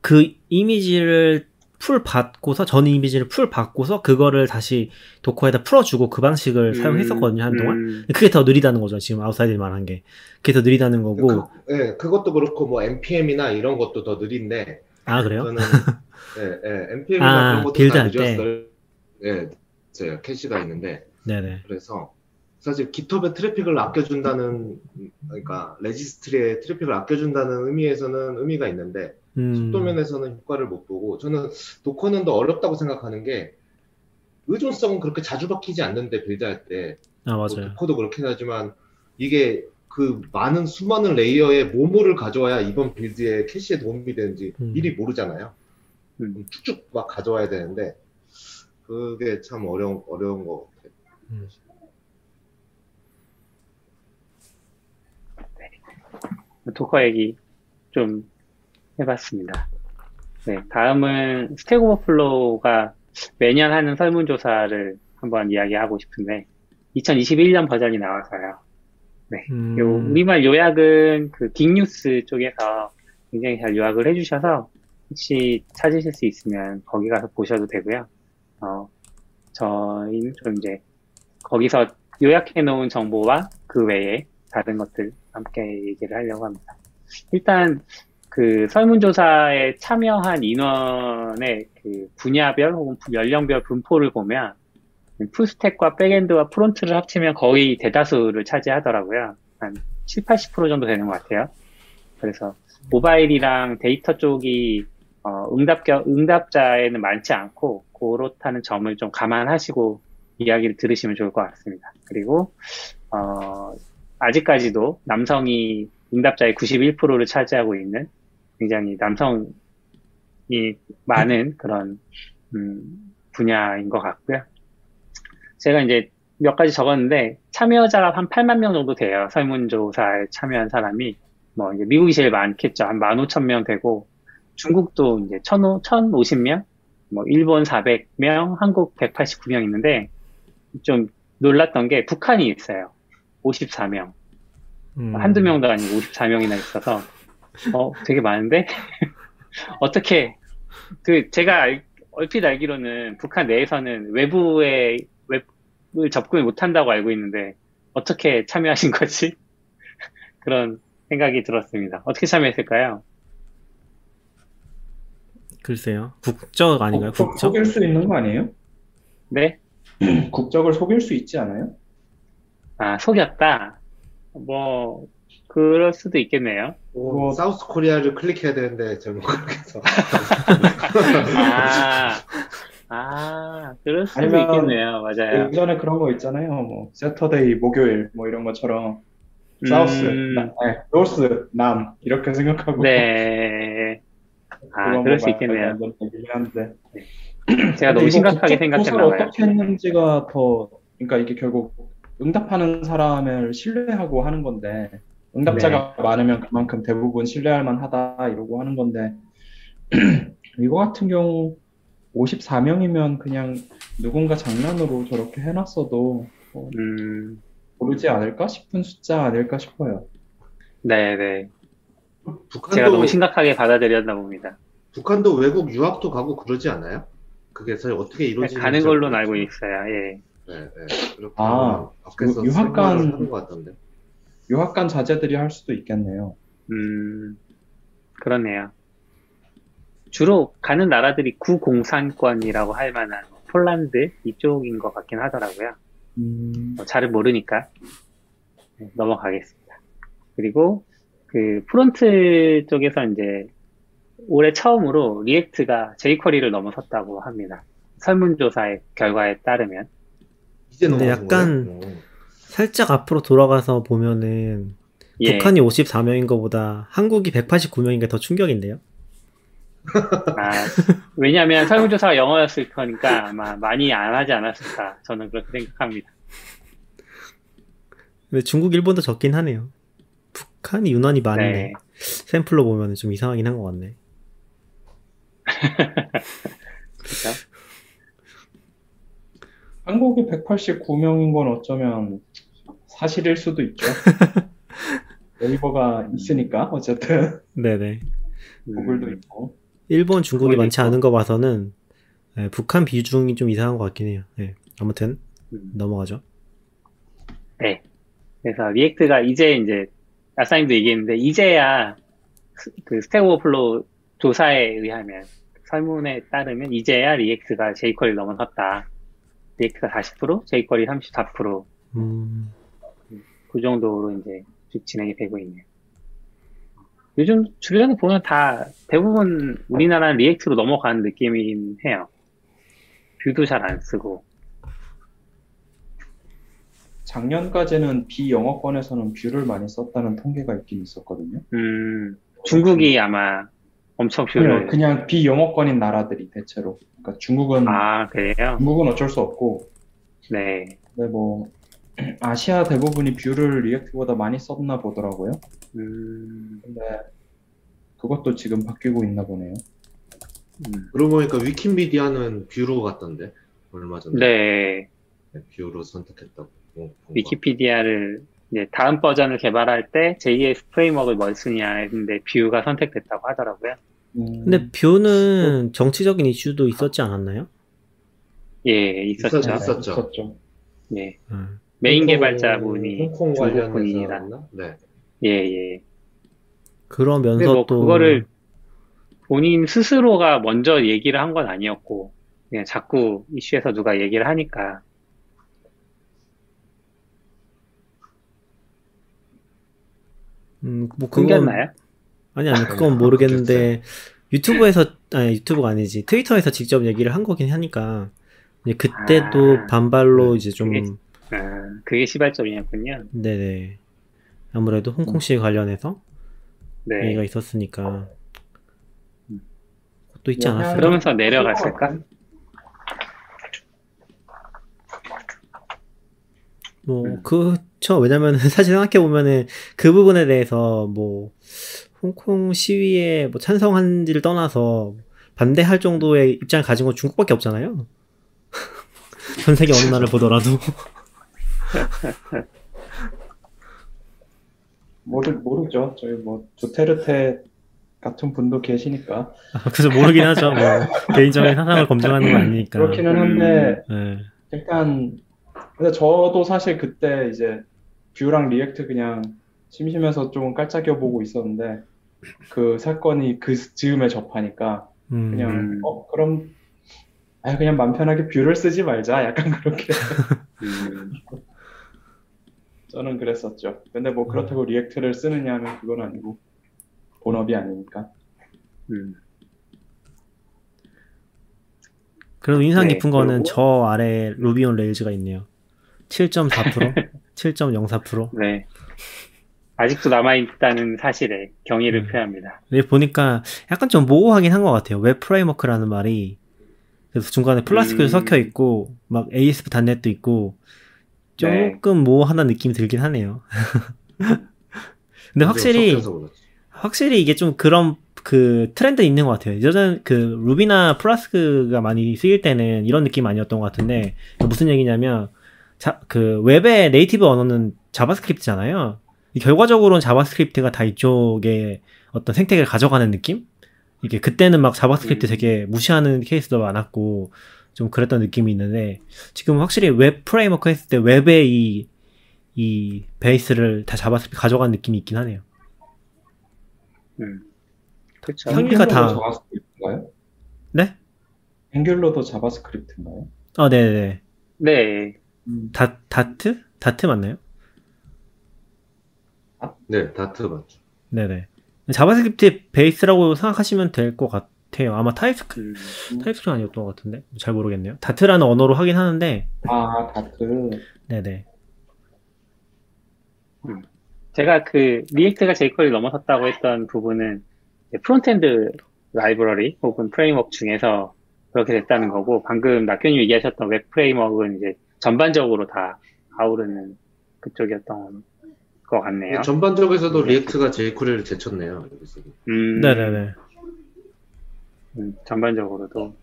그 이미지를 풀 받고서 전 이미지를 풀 받고서 그거를 다시 도커에다 풀어주고 그 방식을 음, 사용했었거든요 한동안. 음. 그게 더 느리다는 거죠 지금 아웃사이드에 말한 게. 그게 더 느리다는 거고. 그, 예, 그것도 그렇고 뭐 npm이나 이런 것도 더 느린데. 아 그래요? 저는 예, 예, npm이나 아, 그런 것도 빌드할 다 늦었어요. 예, 있어요. 캐시가 있는데. 네네. 그래서 사실 깃허브의 트래픽을 아껴준다는 그러니까 레지스트리의 트래픽을 아껴준다는 의미에서는 의미가 있는데. 음. 속도 면에서는 효과를 못 보고 저는 도커는 더 어렵다고 생각하는 게 의존성은 그렇게 자주 바뀌지 않는데 빌드할 때 아, 맞아요. 뭐 도커도 그렇긴 하지만 이게 그 많은 수많은 레이어에 뭐뭐를 가져와야 이번 빌드에 캐시에 도움이 되는지 음. 미리 모르잖아요. 음. 쭉쭉 막 가져와야 되는데 그게 참 어려운 어려운 거 같아요. 음. 도커 얘기 좀 해봤습니다. 네, 다음은 스택 오버플로우가 매년 하는 설문조사를 한번 이야기하고 싶은데 이천이십일 년 버전이 나와서요. 네, 음. 요 우리말 요약은 그 빅뉴스 쪽에서 굉장히 잘 요약을 해주셔서 혹시 찾으실 수 있으면 거기 가서 보셔도 되고요. 어, 저희는 좀 이제 거기서 요약해놓은 정보와 그 외에 다른 것들 함께 얘기를 하려고 합니다. 일단 그 설문조사에 참여한 인원의 그 분야별 혹은 연령별 분포를 보면 풀스택과 백엔드와 프론트를 합치면 거의 대다수를 차지하더라고요. 한 칠십, 팔십 퍼센트 정도 되는 것 같아요. 그래서 모바일이랑 데이터 쪽이 어, 응답, 응답자에는 많지 않고 그렇다는 점을 좀 감안하시고 이야기를 들으시면 좋을 것 같습니다. 그리고 어, 아직까지도 남성이 응답자의 구십일 퍼센트를 차지하고 있는 굉장히 남성이 많은 그런 음, 분야인 것 같고요. 제가 이제 몇 가지 적었는데 참여자가 한 팔만 명 정도 돼요. 설문조사에 참여한 사람이 뭐 이제 미국이 제일 많겠죠. 한 만 오천 명 되고 중국도 이제 천오십 명, 뭐 일본 사백 명, 한국 백팔십구 명 있는데 좀 놀랐던 게 북한이 있어요. 오십사 명. 음. 한두 명도 아니고 오십사 명이나 있어서 어 되게 많은데 어떻게 그 제가 알, 얼핏 알기로는 북한 내에서는 외부에 웹을 접근을 못한다고 알고 있는데 어떻게 참여하신 거지? 그런 생각이 들었습니다. 어떻게 참여했을까요? 글쎄요. 국적 아닌가요? 국적? 국적 속일 수 있는 거 아니에요? 네? 국적을 속일 수 있지 않아요? 아, 속였다? 뭐 그럴 수도 있겠네요. 오, 사우스 코리아를 클릭해야 되는데 저는 그렇게 해서 아, 아 그럴 수도 아니면, 있겠네요. 맞아요. 예전에 그런 거 있잖아요. 뭐 세터데이, 목요일 뭐 이런 것처럼 사우스, 음... 나, 아니, 노스, 남 이렇게 생각하고 네. 아, 그럴 수 있겠네요. 한데. 제가 너무 심각하게 생각했나 봐요. 어떻게 했는지가 더, 그러니까 이게 결국 응답하는 사람을 신뢰하고 하는 건데, 응답자가 네. 많으면 그만큼 대부분 신뢰할 만하다 이러고 하는 건데, 이거 같은 경우 오십사 명이면 그냥 누군가 장난으로 저렇게 해놨어도 뭐 음... 모르지 않을까 싶은 숫자 아닐까 싶어요. 네네. 북한도, 제가 너무 심각하게 받아들였나 봅니다. 북한도 외국 유학도 가고 그러지 않아요? 그게 사실 어떻게 이루어지는지 가는 걸로 알고 있어요. 예. 네, 네. 아, 유학간 유학간 자제들이 할 수도 있겠네요. 음, 그렇네요. 주로 가는 나라들이 구공산권이라고 할 만한 폴란드 이쪽인 것 같긴 하더라고요. 음. 뭐 잘은 모르니까 네, 넘어가겠습니다. 그리고 그 프론트 쪽에서 이제 올해 처음으로 리액트가 제이쿼리를 넘어섰다고 합니다. 설문조사의 결과에 따르면. 이제 근데 약간 거예요? 살짝 앞으로 돌아가서 보면은 예. 북한이 오십사 명인 것보다 한국이 백팔십구 명인 게 더 충격인데요. 아, 왜냐하면 설문조사가 영어였을 거니까 아마 많이 안 하지 않았을까 저는 그렇게 생각합니다. 근데 중국, 일본도 적긴 하네요. 북한이 유난히 많네. 네. 샘플로 보면 좀 이상하긴 한 것 같네. 그쵸? 한국이 백팔십구 명인 건 어쩌면 사실일 수도 있죠. 네이버가 있으니까 어쨌든. 네네. 구글도 있고. 일본, 중국이 구글 많지 있고. 않은 거 봐서는 네, 북한 비중이 좀 이상한 것 같긴 해요. 네. 아무튼 음. 넘어가죠. 네. 그래서 리액트가 이제 이제 아싸님도 얘기했는데 이제야 그 스택 오버플로우 조사에 의하면 설문에 따르면 이제야 리액트가 제이쿼리를 넘어섰다. 리액트가 사십 퍼센트, 제이쿼리 삼십사 퍼센트 음. 그 정도로 이제 진행이 되고 있네요. 요즘 주변에 보면 다 대부분 우리나라는 리액트로 넘어가는 느낌이긴 해요. 뷰도 잘 안 쓰고. 작년까지는 비영어권에서는 뷰를 많이 썼다는 통계가 있긴 있었거든요. 음, 중국이 아마 엄청 뷰를... 그냥, 그냥 비영어권인 나라들이 대체로. 그러니까 중국은... 아, 그래요? 중국은 어쩔 수 없고. 네. 근데 뭐 아시아 대부분이 뷰를 리액트보다 많이 썼나 보더라고요. 음... 근데 그것도 지금 바뀌고 있나 보네요. 음. 그러고 보니까 위키미디아는 뷰로 갔던데, 얼마 전에. 네. 네 뷰로 선택했다고. 위키피디아를 이제 다음 버전을 개발할 때 제이에스 프레임워크를 뭘 쓰냐 했는데 뷰가 선택됐다고 하더라고요. 음... 근데 뷰는 정치적인 이슈도 있었지 않았나요? 예, 있었죠. 있었죠. 있었죠. 있었죠. 예. 음. 메인 홍콩, 개발자분이 홍콩 관련해서. 네. 예, 예. 그러면서 뭐 또 그거를 본인 스스로가 먼저 얘기를 한 건 아니었고 그냥 자꾸 이슈에서 누가 얘기를 하니까. 음, 뭐 그건... 끊겼나요? 아니 아니 그건 모르겠는데 유튜브에서 아니 유튜브가 아니지 트위터에서 직접 얘기를 한 거긴 하니까 그때도 아, 반발로 음, 이제 좀 그게, 아, 그게 시발점이었군요. 네네. 아무래도 홍콩시 관련해서 네. 얘기가 있었으니까 그것도 있지 않았을까? 그러면서 내려갔을까? 뭐 음. 그쵸. 왜냐면 사실 생각해 보면은 그 부분에 대해서 뭐 홍콩 시위에 뭐 찬성한지를 떠나서 반대할 정도의 입장을 가진 건 중국밖에 없잖아요. 전 세계 어느 나라를 보더라도 모르 모르죠. 저희 뭐 두테르테 같은 분도 계시니까. 아, 그래서 모르긴 하죠. 뭐 개인적인 사상을 검증하는 건 아니니까. 그렇기는 한데 음, 네. 일단 근데 저도 사실 그때 이제 뷰랑 리액트 그냥 심심해서 좀 깔짝여 보고 있었는데 그 사건이 그 즈음에 접하니까 그냥 음. 어 그럼 아 그냥 맘 편하게 뷰를 쓰지 말자 약간 그렇게 음. 저는 그랬었죠. 근데 뭐 그렇다고 음. 리액트를 쓰느냐 하면 그건 아니고 본업이 아니니까. 음. 그래도 인상 깊은 네, 거는 그리고... 저 아래 루비 온 레일즈가 있네요. 칠 점 사 퍼센트 칠 점 영사 퍼센트 네. 아직도 남아있다는 사실에 경의를 음. 표합니다. 네, 보니까 약간 좀 모호하긴 한 것 같아요. 웹 프레임워크라는 말이 그래서 중간에 플라스틱도 음. 섞여있고 막 에이에스피 단넷도 있고 조금 네. 모호한 느낌이 들긴 하네요. 근데 확실히 확실히 이게 좀 그런 그 트렌드 있는 것 같아요. 예전 그 루비나 플라스크가 많이 쓰일 때는 이런 느낌 아니었던 것 같은데 무슨 얘기냐면 자, 그 웹의 네이티브 언어는 자바스크립트잖아요. 결과적으로는 자바스크립트가 다 이쪽에 어떤 생태계를 가져가는 느낌? 이게 그때는 막 자바스크립트 되게 무시하는 케이스도 많았고 좀 그랬던 느낌이 있는데 지금 확실히 웹 프레임워크 했을 때 웹의 이, 이 베이스를 다 자바스크립트 가져간 느낌이 있긴 하네요. 음, 그렇죠. 앵귤러도 다... 자바스크립트인가요? 네? 앵귤러도 자바스크립트인가요? 아, 네네네. 네. 음. 다, 다트? 다트 맞나요? 네, 다트 맞죠. 네네. 자바스크립트 베이스라고 생각하시면 될 것 같아요. 아마 타입스크립트, 음. 타입스크립트 아니었던 것 같은데 잘 모르겠네요. 다트라는 언어로 하긴 하는데. 아, 다트. 네네. 음. 제가 그 리액트가 제이퀄을 넘어섰다고 했던 부분은 프론트엔드 라이브러리 혹은 프레임워크 중에서 그렇게 됐다는 거고 방금 낙균이 얘기하셨던 웹 프레임워크는 이제 전반적으로 다 아우르는 그쪽이었던 것 같네요. 전반적에서도 리액트가 제이퀄을 제쳤네요. 음, 네네네. 음, 전반적으로도.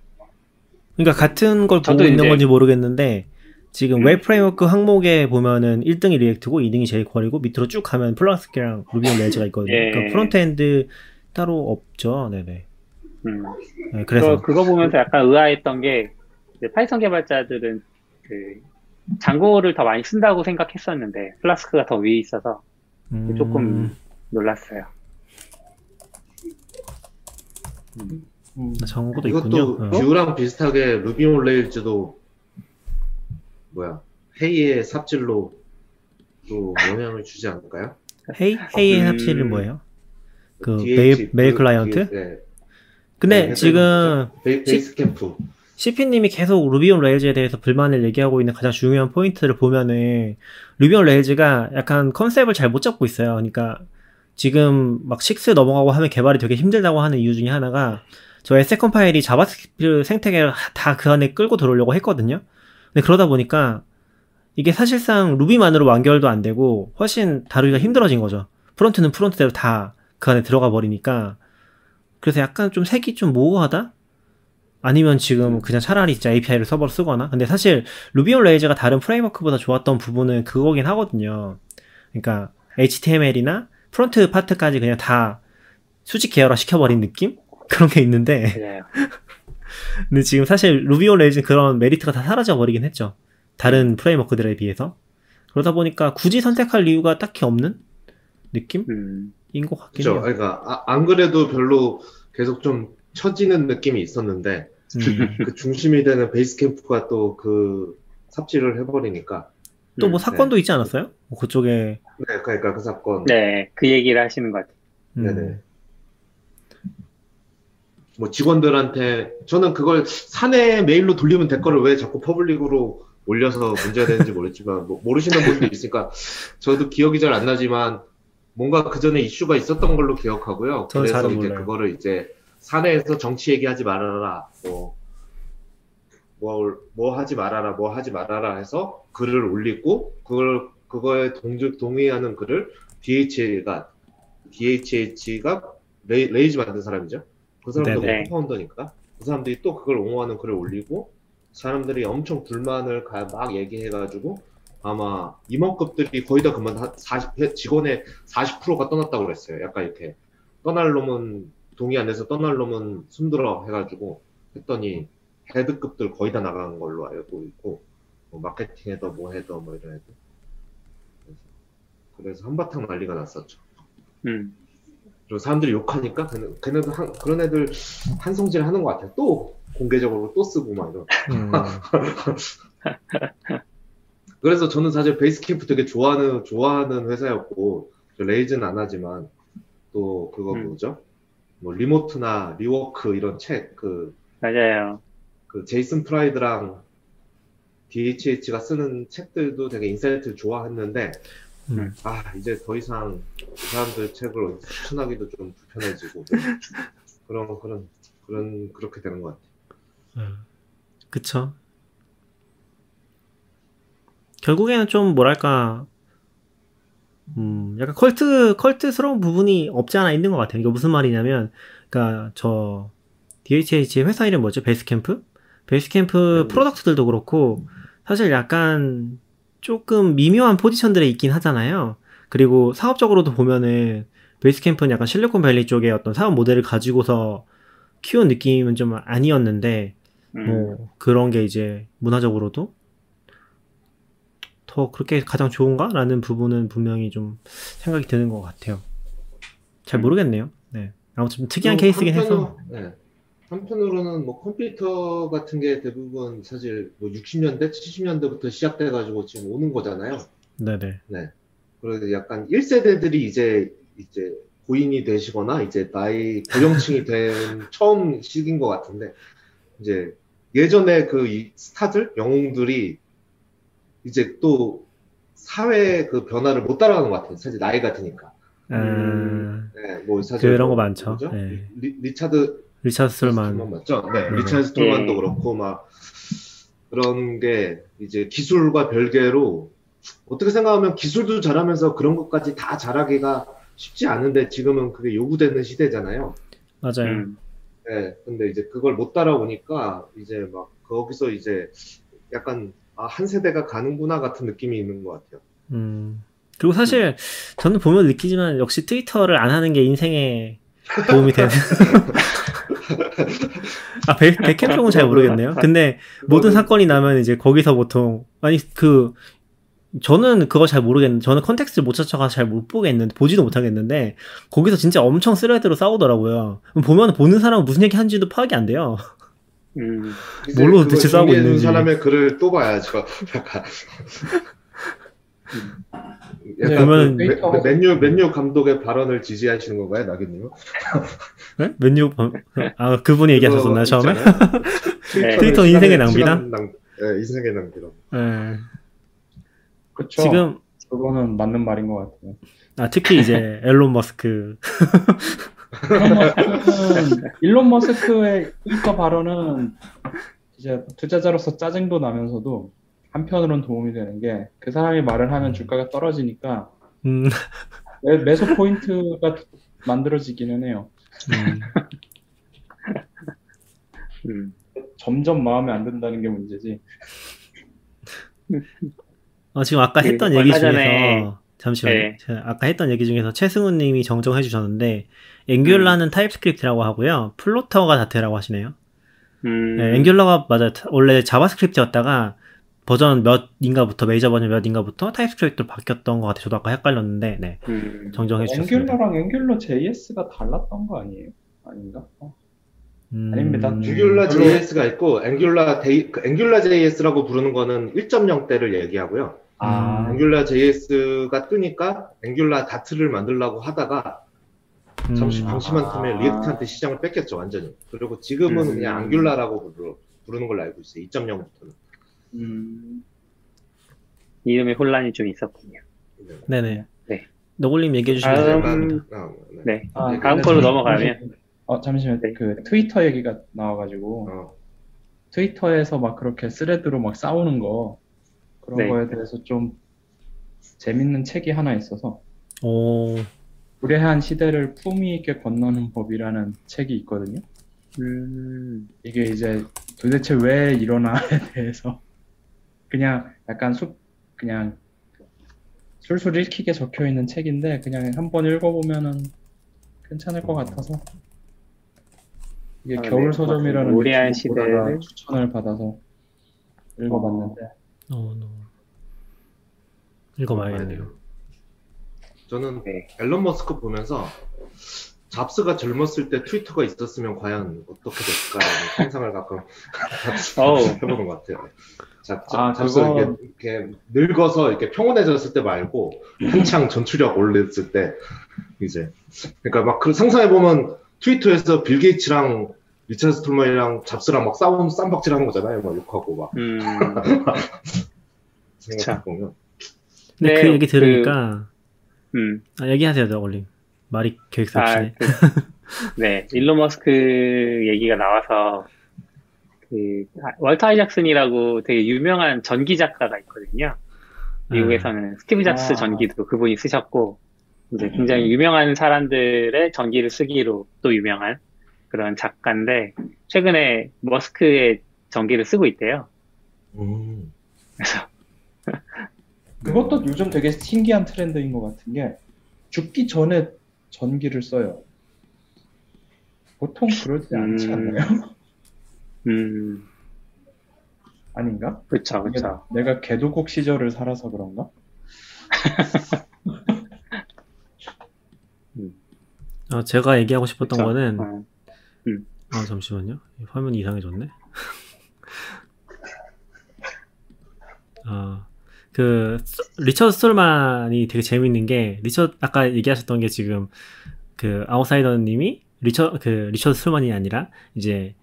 그러니까 같은 걸 보고 있는 이제... 건지 모르겠는데 지금 음. 웹 프레임워크 항목에 보면은 일 등이 리액트고 이 등이 제이퀄이고 밑으로 쭉 가면 플라스크랑 루비 온 레일즈가 있거든요. 예. 그러니까 프론트엔드 따로 없죠. 네네. 음. 네, 그래서 그거 보면서 약간 의아했던 게 파이썬 개발자들은 그 장고를 더 많이 쓴다고 생각했었는데 플라스크가 더 위에 있어서 음... 조금 놀랐어요. 음. 음. 장고도 이것도 있군요. 뷰랑 어? 비슷하게 루비 온 레일즈도 뭐야 헤이의 삽질로 또 영향을 주지 않을까요? 헤이? 헤이의 음... 삽질은 뭐예요? 그 메일, 메일 클라이언트? 네. 근데 네, 지금 베이, 베이스캠프 씨피님이 계속 루비 온 레일즈에 대해서 불만을 얘기하고 있는 가장 중요한 포인트를 보면은 루비 온 레일즈가 약간 컨셉을 잘 못 잡고 있어요. 그러니까 지금 막 육 넘어가고 하면 개발이 되게 힘들다고 하는 이유 중에 하나가 저 에스이 컴파일이 자바스크립트 생태계를 다 그 안에 끌고 들어오려고 했거든요. 근데 그러다 보니까 이게 사실상 루비만으로 완결도 안 되고 훨씬 다루기가 힘들어진 거죠. 프론트는 프론트대로 다 그 안에 들어가 버리니까 그래서 약간 좀 색이 좀 모호하다? 아니면 지금 그냥 차라리 진짜 에이피아이를 서버로 쓰거나 근데 사실 루비 온 레일즈가 다른 프레임워크보다 좋았던 부분은 그거긴 하거든요. 그러니까 에이치티엠엘이나 프론트 파트까지 그냥 다 수직 계열화 시켜버린 느낌? 그런 게 있는데 근데 지금 사실 루비 온 레일즈는 그런 메리트가 다 사라져버리긴 했죠. 다른 프레임워크들에 비해서. 그러다 보니까 굳이 선택할 이유가 딱히 없는 느낌? 음. 인 것 같긴 해요. 그러니까 아, 안 그래도 별로 계속 좀 처지는 느낌이 있었는데 음. 그 중심이 되는 베이스캠프가 또 그 삽질을 해버리니까. 또 뭐 음, 사건도 네. 있지 않았어요? 뭐 그쪽에. 네, 그러니까 그 사건. 네, 그 얘기를 하시는 것 같아요. 음. 네네. 뭐 직원들한테 저는 그걸 사내 메일로 돌리면 될 거를 왜 자꾸 퍼블릭으로 올려서 문제가 되는지 모르겠지만 뭐 모르시는 분도 있으니까 저도 기억이 잘 안 나지만 뭔가 그 전에 이슈가 있었던 걸로 기억하고요. 그래서 이제 몰라요. 그거를 이제 사내에서 정치 얘기하지 말아라, 뭐, 뭐, 뭐 하지 말아라, 뭐 하지 말아라 해서 글을 올리고 그걸 그거에 동조, 동의하는 글을 디에이치에이가 디에이치에이치가 레이, 레이즈 만든 사람이죠. 그 사람도 파운더니까 그 사람들이 또 그걸 옹호하는 글을 올리고 사람들이 엄청 불만을 막 얘기해가지고 아마 임원급들이 거의 다 그만 사십 직원의 사십 퍼센트가 떠났다고 그랬어요. 약간 이렇게 떠날 놈은 동의 안 해서 떠날 놈은 숨들어 해가지고 했더니 헤드급들 거의 다 나간 걸로 알고 있고 뭐 마케팅에도 뭐해도 뭐 이런 애들 그래서 한바탕 난리가 났었죠. 음. 그리고 사람들이 욕하니까 걔네, 걔네도 한, 그런 애들 한성질 하는 것 같아요. 또 공개적으로 또 쓰고 막 이런. 음. 그래서 저는 사실 베이스캠프 되게 좋아하는 좋아하는 회사였고 레이즈는 안 하지만 또 그거 음. 뭐죠? 뭐 리모트나 리워크 이런 책 그 맞아요. 그 제이슨 프라이드랑 디에이치에이치가 쓰는 책들도 되게 인사이트를 좋아했는데 음. 아 이제 더 이상 그 사람들 책을 추천하기도 좀 불편해지고 그런 그런 그런 그렇게 되는 것 같아요. 음. 그쵸. 결국에는 좀 뭐랄까 음 약간 컬트 컬트스러운 부분이 없지 않아 있는 것 같아요. 이게 무슨 말이냐면 그러니까 저 디에이치에이치 회사 이름 뭐죠? 베이스캠프? 베이스캠프 네. 프로덕트들도 그렇고 사실 약간 조금 미묘한 포지션들에 있긴 하잖아요. 그리고 사업적으로도 보면은 베이스캠프는 약간 실리콘밸리 쪽의 어떤 사업 모델을 가지고서 키운 느낌은 좀 아니었는데 음. 뭐 그런 게 이제 문화적으로도 더 그렇게 가장 좋은가? 라는 부분은 분명히 좀 생각이 드는 것 같아요. 잘 모르겠네요. 네. 아무튼 좀 특이한 케이스긴 한편으로, 해서. 네. 한편으로는 뭐 컴퓨터 같은 게 대부분 사실 뭐 육십 년대, 칠십 년대부터 시작돼가지고 지금 오는 거잖아요. 네네. 네. 그래서 약간 일 세대들이 이제, 이제 고인이 되시거나 이제 나이 고령층이 된 처음 시기인 것 같은데, 이제 예전에 그 이 스타들, 영웅들이 이제 또 사회의 그 변화를 못 따라가는 것 같아요. 사실 나이가 드니까. 음, 음... 네, 뭐 사실 그런 거 많죠. 네. 리, 리차드 리차드 스톨만 맞죠? 네, 음. 리차드 스톨만도 그렇고 막 그런 게 이제 기술과 별개로 어떻게 생각하면 기술도 잘하면서 그런 것까지 다 잘하기가 쉽지 않은데 지금은 그게 요구되는 시대잖아요. 맞아요. 음. 네, 근데 이제 그걸 못 따라오니까 이제 막 거기서 이제 약간 아, 한 세대가 가는구나 같은 느낌이 있는 것 같아요. 음. 그리고 사실 음. 저는 보면 느끼지만 역시 트위터를 안 하는 게 인생에 도움이 되는. 아, 백, 백캠 쪽은 잘 모르겠네요. 근데 모든 사건이 나면 이제 거기서 보통 아니 그 저는 그거 잘 모르겠는데 저는 컨텍스트를 못 찾아가서 잘 못 보겠는데 보지도 못하겠는데 거기서 진짜 엄청 쓰레드로 싸우더라고요. 보면 보는 사람은 무슨 얘기 하는지도 파악이 안 돼요. 음, 뭘로 대체 싸우고 있는 사람의 글을 또 봐야죠. 약간, 약간 그러면 그, 맨유 맨유 감독의 발언을 지지하시는 건가요, 나균님? 네? 맨유 아 그분이 얘기하셨었나 처음에? 트위터 인생의 낭비다. 낭, 네, 인생의 낭비다. 네. 그렇죠. 지금 그거는 맞는 말인 것 같아요. 아 특히 이제 앨런 머스크. 일론 머스크의 트위터 발언은 이제 투자자로서 짜증도 나면서도 한편으론 도움이 되는 게 그 사람이 말을 하면 주가가 떨어지니까 음. 매수 포인트가 만들어지기는 해요. 음. 음. 점점 마음에 안 든다는 게 문제지. 어, 지금 아까 했던 그, 얘기 중에서 전에... 잠시만요. 네. 아까 했던 얘기 중에서 최승훈 님이 정정해 주셨는데 앵귤러는 음. 타입스크립트라고 하고요. 플로터가 다트라고 하시네요. 음. 네, 앵귤러가 맞아 원래 자바스크립트였다가 버전 몇인가부터 메이저 버전 몇인가부터 타입스크립트로 바뀌었던 것 같아요. 저도 아까 헷갈렸는데 네. 음, 정정해 주셨습니다. 앵귤러랑 앵귤러 제이에스가 달랐던 거 아니에요? 아닌가? 어. 음... 아닙니다. 앵귤러 제이에스가 있고 앵귤러 데이, 앵귤러 제이에스라고 부르는 거는 일 점 영 대를 얘기하고요. 아... 앵귤러 제이에스가 뜨니까 앵귤러 다트를 만들려고 하다가 음... 잠시 방심한 틈에 아... 리액트한테 시장을 뺏겼죠, 완전히. 그리고 지금은 음... 그냥 앵귤러라고 부르, 부르는 걸로 알고 있어요. 이 점 영부터는. 음... 이름에 혼란이 좀 있었군요. 네네. 네. 너굴님 얘기해 주시면 감사합니다. 다음... 네. 아, 네. 다음 걸로 넘어가면. 어 잠시만요. 네. 그 트위터 얘기가 나와가지고 어. 트위터에서 막 그렇게 스레드로 막 싸우는 거 그런 네. 거에 대해서 좀 재밌는 책이 하나 있어서. 오. 무례한 시대를 품위 있게 건너는 법이라는 책이 있거든요. 음... 이게 이제 도대체 왜 일어나에 대해서. 그냥 약간 숲, 그냥 술술 읽히게 적혀 있는 책인데 그냥 한번 읽어보면은 괜찮을 것 같아서 이게 아, 겨울 네. 서점이라는 우리한 시대를 추천을 받아서 읽어봤는데 어, 어, 어. 읽어봐야겠네요. 저는 네. 앨런 머스크 보면서 잡스가 젊었을 때 트위터가 있었으면 과연 어떻게 될까 상상을 가끔 해보는 것 같아요. 자, 자, 아, 잡스 그거... 이렇게, 이렇게 늙어서 이렇게 평온해졌을 때 말고 한창 전투력 올렸을 때 이제 그러니까 막 그 상상해 보면 트위터에서 빌 게이츠랑 리차드 스톨먼이랑 잡스랑 막 싸움 쌈박질하는 거잖아요. 막 욕하고 막. 음... 생각해 보면. 근데 네, 그 얘기 들으니까. 그... 음. 아, 얘기하세요, 너걸님. 말이 계획사 없이네. 아, 그, 네, 일론 머스크 얘기가 나와서. 그, 월터 아이작슨이라고 되게 유명한 전기 작가가 있거든요. 미국에서는. 아. 스티브 잡스 아. 전기도 그분이 쓰셨고, 이제 굉장히 유명한 사람들의 전기를 쓰기로 또 유명한 그런 작가인데, 최근에 머스크의 전기를 쓰고 있대요. 오. 그래서. 그것도 요즘 되게 신기한 트렌드인 것 같은 게, 죽기 전에 전기를 써요. 보통 그러지 않지 않나요? 음. 음 아닌가? 그쵸 그쵸. 내가 개도국 시절을 살아서 그런가? 음. 아 제가 얘기하고 싶었던 그쵸? 거는 어. 음. 아 잠시만요. 화면이 이상해졌네. 아 그 리처드 스톨만이 되게 재밌는 게 리처드 아까 얘기하셨던 게 지금 그 아웃사이더님이 리처 그 리처드 스톨만이 아니라 이제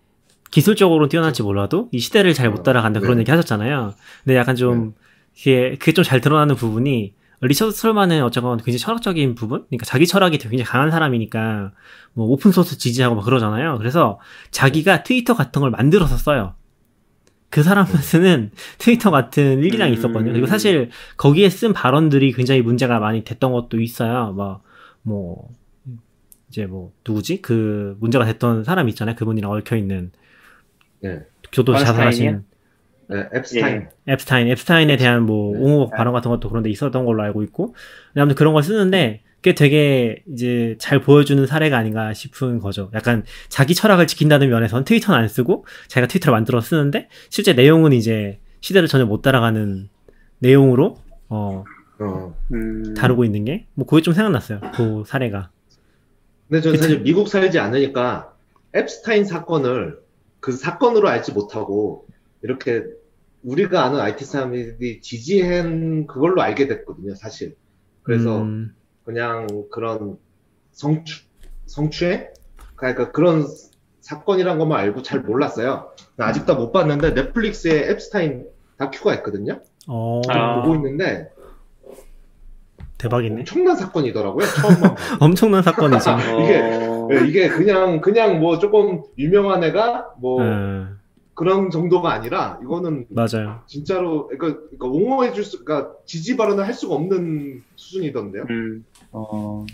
기술적으로는 뛰어날지 몰라도 이 시대를 잘 못 따라간다 그런 네. 얘기 하셨잖아요. 근데 약간 좀 네. 그게, 그게 좀 잘 드러나는 부분이 리처드 스톨만은 어쨌건 굉장히 철학적인 부분? 그러니까 자기 철학이 굉장히 강한 사람이니까 뭐 오픈소스 지지하고 막 그러잖아요. 그래서 자기가 트위터 같은 걸 만들어서 써요. 그 사람한테는 트위터 같은 일기장이 있었거든요. 그리고 사실 거기에 쓴 발언들이 굉장히 문제가 많이 됐던 것도 있어요. 막, 뭐 이제 뭐 누구지? 그 문제가 됐던 사람이 있잖아요. 그분이랑 얽혀있는 네. 저도 자살하신 네, 앱스타인. 예. 앱스타인, 앱스타인에 대한 뭐, 네. 옹호 발언 같은 것도 그런데 있었던 걸로 알고 있고. 아무튼 그런 걸 쓰는데, 그게 되게 이제 잘 보여주는 사례가 아닌가 싶은 거죠. 약간 자기 철학을 지킨다는 면에서는 트위터는 안 쓰고, 자기가 트위터를 만들어 쓰는데, 실제 내용은 이제 시대를 전혀 못 따라가는 내용으로, 어, 어. 음... 다루고 있는 게, 뭐, 그게 좀 생각났어요. 그 사례가. 근데 저는 사실 미국 살지 않으니까, 앱스타인 사건을 그 사건으로 알지 못하고 이렇게 우리가 아는 아이티 사람들이 지지한 그걸로 알게 됐거든요, 사실. 그래서 음. 그냥 그런 성추 성추행? 그러니까 그런 사건이란 것만 알고 잘 몰랐어요. 아직도 못 봤는데 넷플릭스에 앱스타인 다큐가 있거든요. 어. 보고 있는데 대박이네. 엄청난 사건이더라고요. 처음만. 엄청난 사건이죠. 이게. 네, 이게 그냥 그냥 뭐 조금 유명한 애가 뭐 네. 그런 정도가 아니라 이거는 맞아요. 진짜로 그러니까, 그러니까 옹호해줄 수, 그러니까 지지 발언을 할 수가 없는 수준이던데요. 음. 어.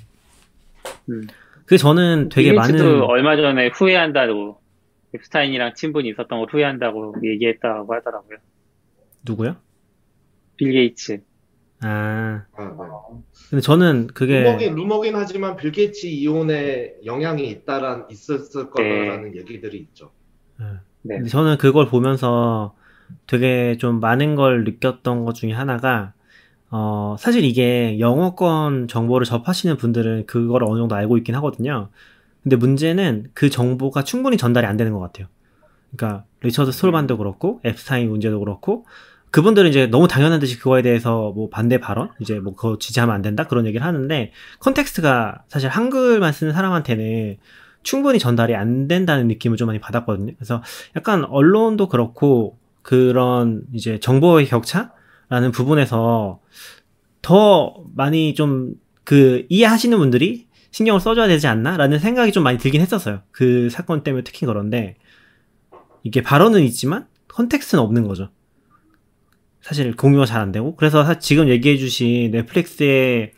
음. 그 저는 되게 많은 얼마 전에 후회한다고 앱스타인이랑 친분이 있었던 걸 후회한다고 얘기했다고 하더라고요. 누구야? 빌 게이츠. 아. 근데 저는 그게 루머긴, 루머긴 하지만 빌 게이츠 이혼에 영향이 있다란 있었을 거라는 네. 얘기들이 있죠. 네. 근데 저는 그걸 보면서 되게 좀 많은 걸 느꼈던 것 중에 하나가, 어, 사실 이게 영어권 정보를 접하시는 분들은 그걸 어느 정도 알고 있긴 하거든요. 근데 문제는 그 정보가 충분히 전달이 안 되는 것 같아요. 그러니까 리처드 스톨만도 그렇고 앱스타인 문제도 그렇고, 그분들은 이제 너무 당연한 듯이 그거에 대해서 뭐 반대 발언, 이제 뭐 그거 지지하면 안 된다 그런 얘기를 하는데, 컨텍스트가 사실 한글만 쓰는 사람한테는 충분히 전달이 안 된다는 느낌을 좀 많이 받았거든요. 그래서 약간 언론도 그렇고 그런 이제 정보의 격차라는 부분에서 더 많이 좀 그 이해하시는 분들이 신경을 써줘야 되지 않나라는 생각이 좀 많이 들긴 했었어요. 그 사건 때문에 특히 그런데, 이게 발언은 있지만 컨텍스트는 없는 거죠. 사실 공유가 잘 안 되고. 그래서 사, 지금 얘기해 주신 넷플릭스에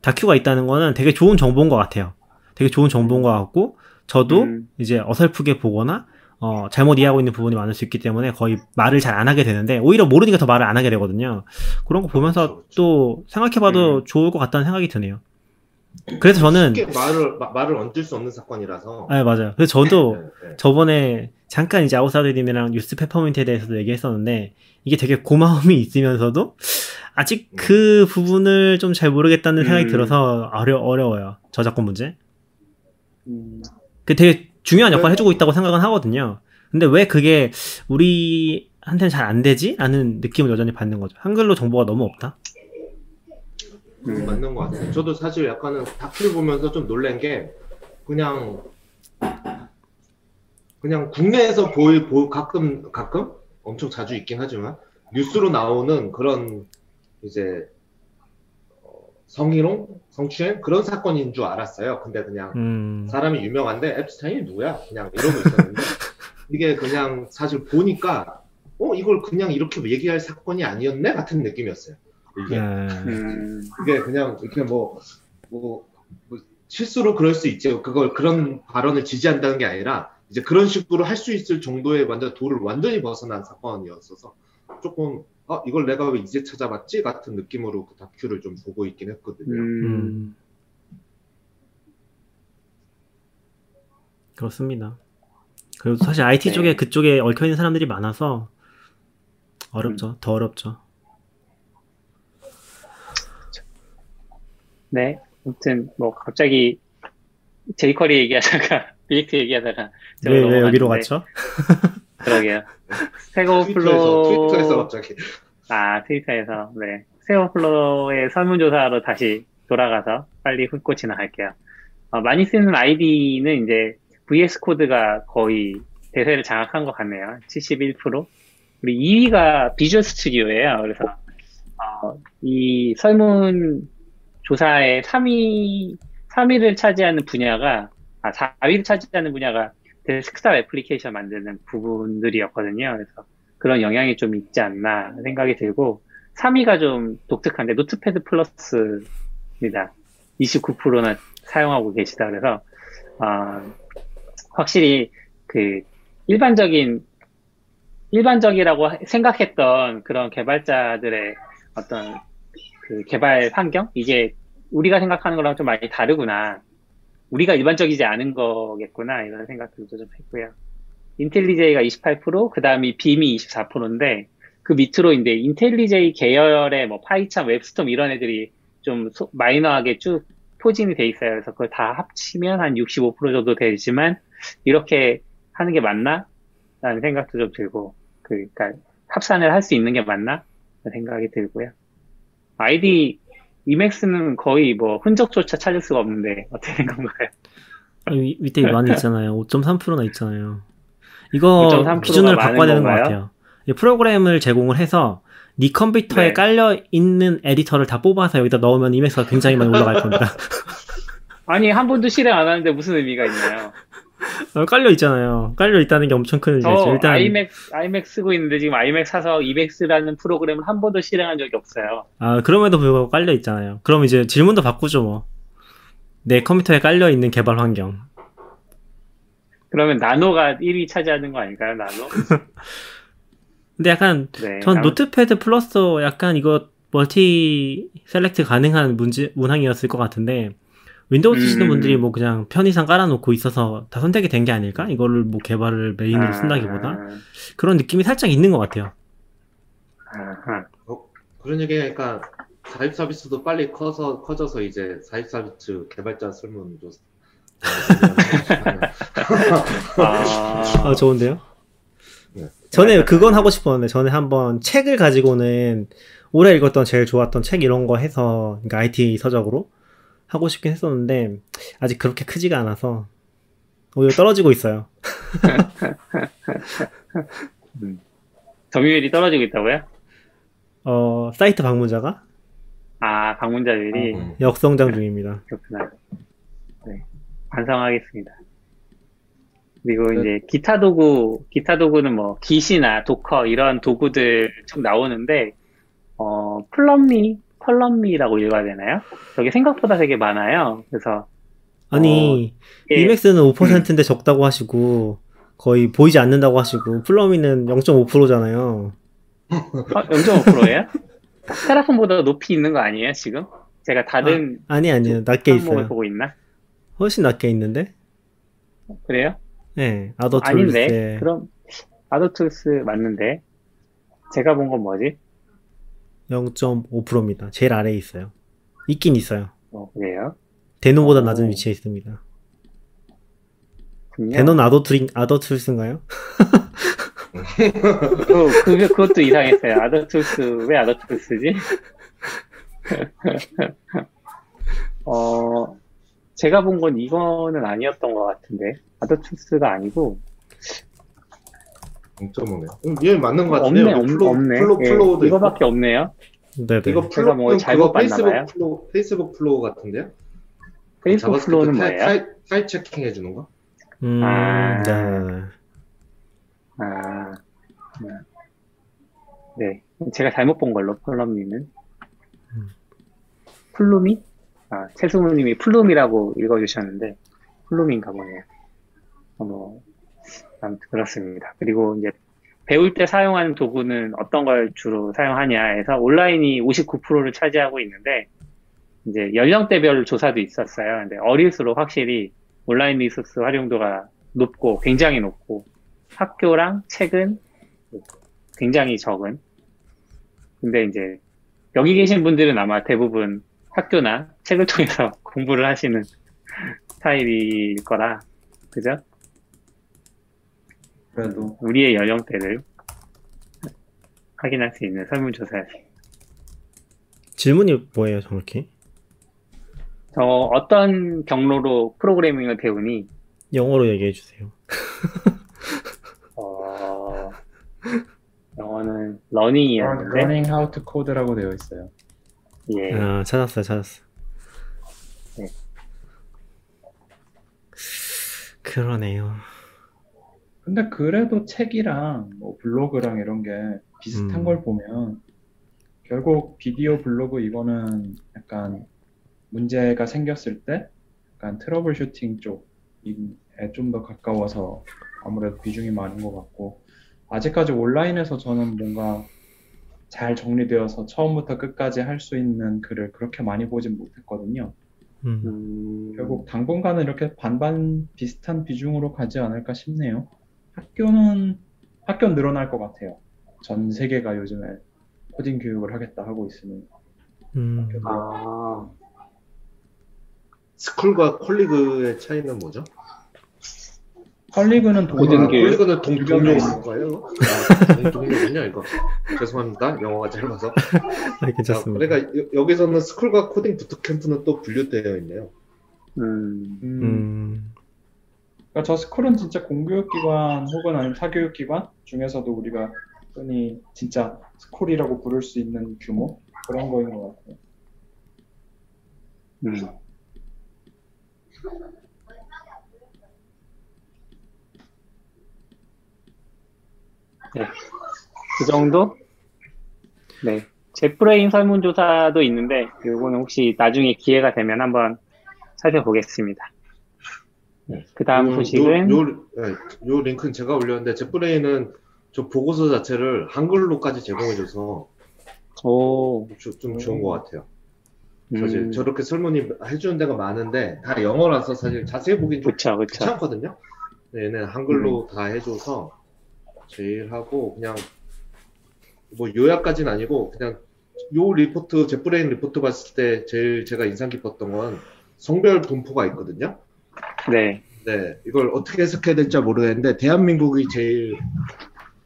다큐가 있다는 거는 되게 좋은 정보인 것 같아요. 되게 좋은 정보인 것 같고, 저도 음. 이제 어설프게 보거나 어, 잘못 이해하고 있는 부분이 많을 수 있기 때문에 거의 말을 잘 안 하게 되는데, 오히려 모르니까 더 말을 안 하게 되거든요. 그런 거 보면서 그렇죠, 그렇죠. 또 생각해봐도 음. 좋을 것 같다는 생각이 드네요. 그래서 저는 쉽게 말을, 마, 말을 얹을 수 없는 사건이라서. 네, 맞아요. 그래서 저도 네, 네. 저번에 잠깐 이제 아웃사이더님이랑 뉴스 페퍼민트에 대해서도 얘기했었는데, 이게 되게 고마움이 있으면서도 아직 음. 그 부분을 좀 잘 모르겠다는 생각이 음. 들어서 어려, 어려워요. 저작권 문제. 음. 그 되게 중요한 역할을 해주고 있다고 생각은 하거든요. 근데 왜 그게 우리한테는 잘 안 되지? 라는 느낌을 여전히 받는 거죠. 한글로 정보가 너무 없다? 음, 맞는 것 같아요. 저도 사실 약간은 다큐를 보면서 좀 놀란 게, 그냥, 그냥 국내에서 보일, 보, 가끔, 가끔? 엄청 자주 있긴 하지만, 뉴스로 나오는 그런, 이제, 성희롱? 성추행? 그런 사건인 줄 알았어요. 근데 그냥 음... 사람이 유명한데 앱스타인이 누구야? 그냥 이러고 있었는데 이게 그냥 사실 보니까 어? 이걸 그냥 이렇게 얘기할 사건이 아니었네? 같은 느낌이었어요. 이게, 음... 이게 그냥 이렇게 뭐, 뭐, 뭐 실수로 그럴 수 있지. 그걸 그런 발언을 지지한다는 게 아니라 이제 그런 식으로 할 수 있을 정도의 완전 도를 완전히 벗어난 사건이었어서 조금 어, 이걸 내가 왜 이제 찾아봤지? 같은 느낌으로 그 다큐를 좀 보고 있긴 했거든요. 음. 그렇습니다. 그리고 사실 아이티 네. 쪽에 그쪽에 얽혀있는 사람들이 많아서 어렵죠. 음. 더 어렵죠. 네. 아무튼 뭐 갑자기 제이쿼리 얘기하다가 빌릭트 얘기하다가 왜, 왜 여기로 갔죠? 그러게요. 세고 플로우. 트위터에서 갑자기. 아, 트위터에서. 네. 세고 플로우의 설문조사로 다시 돌아가서 빨리 훑고 지나갈게요. 어, 많이 쓰는 아이디는 이제 브이에스 코드가 거의 대세를 장악한 것 같네요. 칠십일 퍼센트. 우리 이 위가 비주얼 스튜디오예요. 그래서, 어, 이 설문조사의 삼 위, 삼 위를 차지하는 분야가, 아, 사 위를 차지하는 분야가 데스크탑 애플리케이션 만드는 부분들이었거든요. 그래서 그런 영향이 좀 있지 않나 생각이 들고, 삼 위가 좀 독특한데 노트패드 플러스입니다. 이십구 퍼센트나 사용하고 계시다. 그래서 어, 확실히 그 일반적인 일반적이라고 생각했던 그런 개발자들의 어떤 그 개발 환경, 이게 우리가 생각하는 거랑 좀 많이 다르구나. 우리가 일반적이지 않은 거겠구나, 이런 생각들도 좀 했고요. 인텔리제이가 이십팔 퍼센트, 그 다음이 빔이 이십사 퍼센트인데, 그 밑으로 이제 인텔리제이 계열의 뭐 파이참, 웹스톰 이런 애들이 좀 소, 마이너하게 쭉 포진이 돼 있어요. 그래서 그걸 다 합치면 한 육십오 퍼센트 정도 되지만, 이렇게 하는 게 맞나? 라는 생각도 좀 들고, 그, 그니까, 합산을 할 수 있는 게 맞나? 라는 생각이 들고요. 아이디, 이맥스는 거의 뭐 흔적조차 찾을 수가 없는데 어떻게 된 건가요? 아니, 밑에 많이 있잖아요. 오 점 삼 퍼센트나 있잖아요. 이거 기준을 바꿔야 되는 건가요? 것 같아요. 프로그램을 제공을 해서 네 컴퓨터에 네. 깔려있는 에디터를 다 뽑아서 여기다 넣으면 이맥스가 굉장히 많이 올라갈 겁니다. 아니, 한 번도 실행 안 하는데 무슨 의미가 있나요? 깔려있잖아요. 깔려있다는 게 엄청 큰 의미죠. 일단 아이맥, 아이맥 쓰고 있는데 지금 아이맥 사서 이맥스라는 프로그램을 한 번도 실행한 적이 없어요. 아, 그럼에도 불구하고 깔려있잖아요. 그럼 이제 질문도 바꾸죠 뭐. 내 컴퓨터에 깔려있는 개발 환경. 그러면 나노가 일 위 차지하는 거 아닐까요? 나노? 근데 약간 네, 전 나노... 노트패드 플러스 약간 이거 멀티 셀렉트 가능한 문제, 문항이었을 것 같은데, 윈도우 쓰시는 음. 분들이 뭐 그냥 편의상 깔아놓고 있어서 다 선택이 된 게 아닐까? 이거를 뭐 개발을 메인으로 쓴다기보다. 아. 그런 느낌이 살짝 있는 것 같아요. 응. 어, 그런 얘기니까 자립 서비스도 빨리 커서 커져서 이제 자립 서비스 개발자 설문조사. 아... 아, 좋은데요? 네. 전에 그건 하고 싶었는데, 전에 한번 책을 가지고는 올해 읽었던 제일 좋았던 책 이런 거 해서, 그러니까 아이티 서적으로 하고 싶긴 했었는데, 아직 그렇게 크지가 않아서, 오히려 떨어지고 있어요. 음. 점유율이 떨어지고 있다고요? 어, 사이트 방문자가? 아, 방문자율이? 음. 역성장 중입니다. 그렇구나. 네. 반성하겠습니다. 그리고 그... 이제 기타 도구, 기타 도구는 뭐, 깃이나 도커, 이런 도구들 쭉 나오는데, 어, 플럼미, 컬럼미라고 읽어야 되나요? 저게 생각보다 되게 많아요. 그래서. 아니, 어, 이맥스는 예. 오 퍼센트인데 적다고 하시고, 거의 보이지 않는다고 하시고, 플럼미는 영 점 오 퍼센트잖아요. 어, 영 점 오 퍼센트예요? 테라폼보다 높이 있는 거 아니에요, 지금? 제가 다른. 아, 아니, 아니요. 낮게 있어요. 보고 있나? 훨씬 낮게 있는데? 그래요? 네, 아더툴스. 아닌데? 그럼, 아더툴스 맞는데? 제가 본 건 뭐지? 영 점 오 퍼센트입니다. 제일 아래에 있어요. 있긴 있어요. 어, 그래요? 데노보다 낮은 오. 위치에 있습니다. 그냥... 데노는 아더툴, 아더툴스인가요? 그, 그, 그것도 이상했어요. 아더툴스, 왜 아더툴스지? 어, 제가 본 건 이거는 아니었던 것 같은데. 아더툴스가 아니고. 영 점 오네요. 얘 맞는 것 같은데요. 없네, 없네. 플로, 없네. 플로, 플로, 예, 이거밖에 없네요. 네네. 이거 플로, 뭐 잘못 봤나봐요. 플로, 페이스북 플로우 같은데요? 페이스북 플로우는 뭐예요? 파일 체킹 해주는 거? 음, 아, 네. 아, 네. 제가 잘못 본 걸로, 플럼님은. 음. 플루미? 아, 최승우님이 플룸이라고 읽어주셨는데, 플룸인가 보네요. 어, 뭐, 아무튼 그렇습니다. 그리고 이제 배울 때 사용하는 도구는 어떤 걸 주로 사용하냐 해서 온라인이 오십구 퍼센트를 차지하고 있는데, 이제 연령대별 조사도 있었어요. 근데 어릴수록 확실히 온라인 리소스 활용도가 높고, 굉장히 높고, 학교랑 책은 굉장히 적은. 근데 이제 여기 계신 분들은 아마 대부분 학교나 책을 통해서 공부를 하시는 스타일일 거라, 그죠? 그래도 우리의 연령대를 확인할 수 있는 설문조사였어요. 질문이 뭐예요, 정확히? 저 어떤 경로로 프로그래밍을 배우니? 영어로 얘기해 주세요. 어... 영어는 러닝이었는데 Learning how to code라고 되어 있어요. 예. 아, 찾았어요, 찾았어. 네. 그러네요. 근데 그래도 책이랑 뭐 블로그랑 이런 게 비슷한 음. 걸 보면 결국 비디오 블로그 이거는 약간 문제가 생겼을 때 약간 트러블 슈팅 쪽에 좀 더 가까워서 아무래도 비중이 많은 것 같고, 아직까지 온라인에서 저는 뭔가 잘 정리되어서 처음부터 끝까지 할 수 있는 글을 그렇게 많이 보진 못했거든요. 음. 음, 결국 당분간은 이렇게 반반 비슷한 비중으로 가지 않을까 싶네요. 학교는, 학교는 늘어날 것 같아요. 전 세계가 요즘에 코딩 교육을 하겠다 하고 있으니. 음. 아. 스쿨과 컬리그의 차이는 뭐죠? 컬리그는 동료, 컬리그는 동, 동료인 거예요? 아, 동료군요, 이거. 죄송합니다. 영어가 짧아서. 아, 괜찮습니다. 아, 그러니까 여, 여기서는 스쿨과 코딩 부트캠프는 또 분류되어 있네요. 음. 음. 그러니까 저 스쿨은 진짜 공교육기관 혹은 아니면 사교육기관 중에서도 우리가 흔히 진짜 스쿨이라고 부를 수 있는 규모? 그런 거인 것 같아요. 음. 네, 그 정도? 네, 제프레인 설문조사도 있는데 요거는 혹시 나중에 기회가 되면 한번 살펴보겠습니다. 네, 그 다음 소식은 요, 요, 요 링크는 제가 올렸는데, 제프레인은 저 보고서 자체를 한글로까지 제공해줘서 오. 좀 좋은 것 같아요. 사실 음. 저렇게 설문이 해주는 데가 많은데 다 영어라서 사실 자세히 보긴 좀 그쵸, 그쵸. 귀찮거든요. 얘는 한글로 음. 다 해줘서 제일 하고, 그냥 뭐 요약까지는 아니고 그냥 요 리포트, 제프레인 리포트 봤을 때 제일 제가 인상 깊었던 건 성별 분포가 있거든요. 네. 네. 이걸 어떻게 해석해야 될지 모르겠는데 대한민국이 제일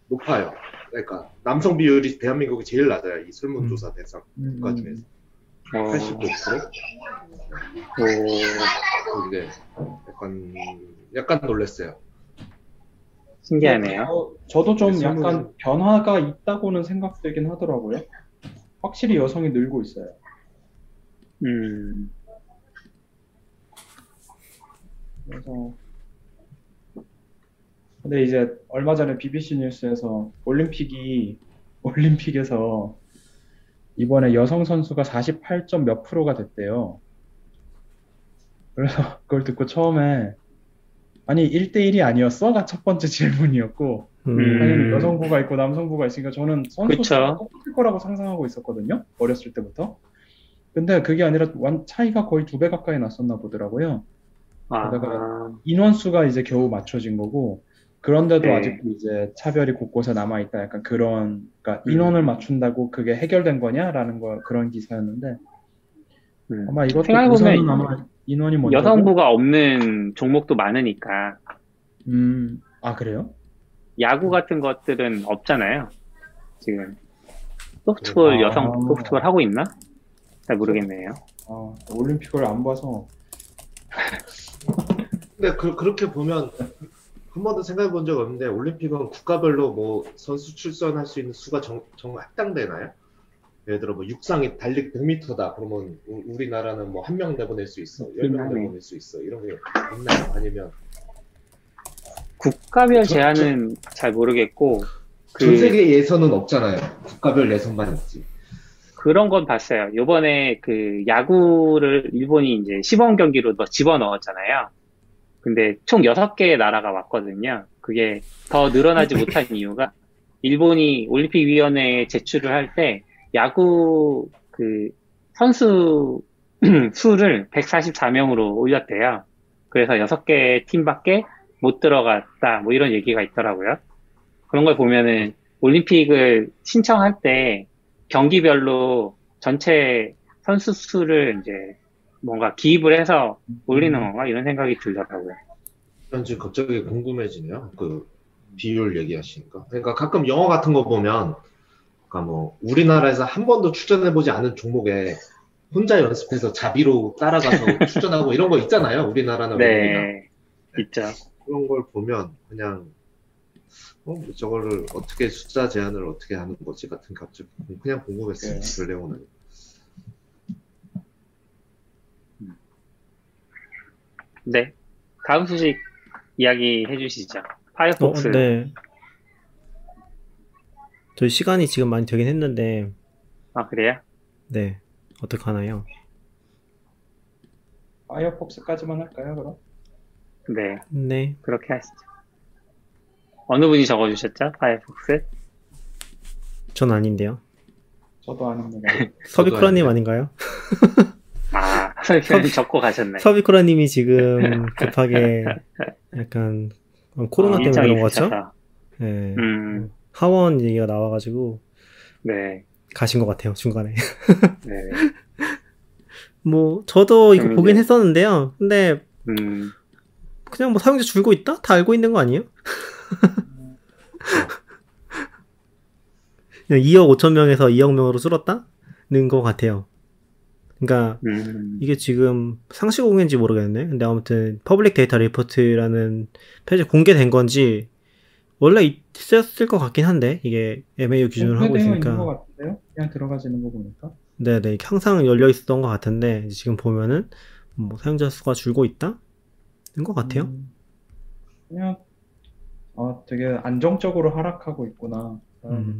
높아요. 그러니까 남성 비율이 대한민국이 제일 낮아요. 이 설문조사 음. 대상 국가 중에서. 음. 팔십구 퍼센트? 오. 네. 약간, 약간 놀랐어요. 신기하네요. 어, 저도 좀 약간 설문은... 변화가 있다고는 생각되긴 하더라고요. 확실히 여성이 늘고 있어요. 음. 그래서 근데 이제 얼마 전에 비비씨 뉴스에서 올림픽이 올림픽에서 이번에 여성 선수가 사십팔 점 몇 프로가 됐대요. 그래서 그걸 듣고 처음에 아니 일 대 일이 아니었어가 첫 번째 질문이었고 음. 당연히 여성부가 있고 남성부가 있으니까 저는 선수가 똑같을 거라고 상상하고 있었거든요. 어렸을 때부터. 근데 그게 아니라 완, 차이가 거의 두 배 가까이 났었나 보더라고요. 게다가 인원수가 이제 겨우 맞춰진 거고 그런데도 네. 아직도 이제 차별이 곳곳에 남아있다 약간 그런 그러니까 인원을 맞춘다고 그게 해결된 거냐라는 거 그런 기사였는데 음. 아마 이것도 생각해보면 아마 인원이 먼저 여성부가 없는 종목도 많으니까 음, 아 그래요? 야구 같은 것들은 없잖아요. 지금 소프트볼 아, 여성 소프트볼 하고 있나? 잘 모르겠네요. 아, 올림픽을 안 봐서 근데 그, 그렇게 보면 한 번도 생각해 본 적 없는데 올림픽은 국가별로 뭐 선수 출전할 수 있는 수가 정, 정말 합당되나요? 예를 들어 뭐 육상이 달리 백 미터다 그러면 우, 우리나라는 뭐 한 명 내보낼 수 있어, 열 명 내보낼 수 있어 이런 게 있나요? 아니면 국가별 전, 제한은 전, 잘 모르겠고 그, 전 세계 예선은 없잖아요. 국가별 예선만 있지. 그런 건 봤어요. 요번에 그 야구를 일본이 이제 시범 경기로 집어넣었잖아요. 근데 총 여섯 개의 나라가 왔거든요. 그게 더 늘어나지 못한 이유가 일본이 올림픽위원회에 제출을 할 때 야구 그 선수 수를 백사십사 명으로 올렸대요. 그래서 여섯 개의 팀밖에 못 들어갔다. 뭐 이런 얘기가 있더라고요. 그런 걸 보면은 올림픽을 신청할 때 경기별로 전체 선수 수를 이제 뭔가 기입을 해서 올리는 건가 이런 생각이 들더라고요. 저는 지금 갑자기 궁금해지네요. 그 비율 얘기하시니까. 그러니까 가끔 영화 같은 거 보면, 그러니까 뭐 우리나라에서 한 번도 출전해보지 않은 종목에 혼자 연습해서 자비로 따라가서 출전하고 이런 거 있잖아요. 우리나라는 네, 네. 있죠. 그런 걸 보면 그냥. 어, 저거를 어떻게 숫자 제한을 어떻게 하는 거지 같은 갑자기 그냥 궁금했어요. 블레오는. 네. 네, 다음 소식 이야기 해주시죠. 파이어폭스. 어, 네. 저희 시간이 지금 많이 되긴 했는데. 아 그래요? 네. 어떻게 하나요? 파이어폭스까지만 할까요, 그럼? 네. 네. 그렇게 하시죠. 어느 분이 적어주셨죠? 파이어폭스? 전 아닌데요. 저도 아닙니다. 서비쿠라님 아닌가요? 아, 서비쿠라님 적고 가셨네. 서비쿠라님이 지금 급하게 약간 코로나 어, 때문에 그런 거죠? 네. 음. 하원 얘기가 나와가지고 네. 가신 것 같아요, 중간에. 네. 뭐 저도 이거 보긴 했었는데요. 근데 음. 그냥 뭐 사용자 줄고 있다? 다 알고 있는 거 아니에요? 그냥 이억 오천 명에서 이억 명으로 줄었다는 것 같아요. 그러니까 음. 이게 지금 상식 공개인지 모르겠네. 근데 아무튼 퍼블릭 데이터 리포트라는 페이지 공개된 건지 원래 있었을 것 같긴 한데 이게 엠에이유 기준으로 하고 있으니까. 것 같은데요? 그냥 들어가지는 거 보니까. 네네 항상 열려 있었던 것 같은데 지금 보면은 뭐 사용자 수가 줄고 있다는 것 같아요. 음. 그냥. 아, 되게 안정적으로 하락하고 있구나. 음.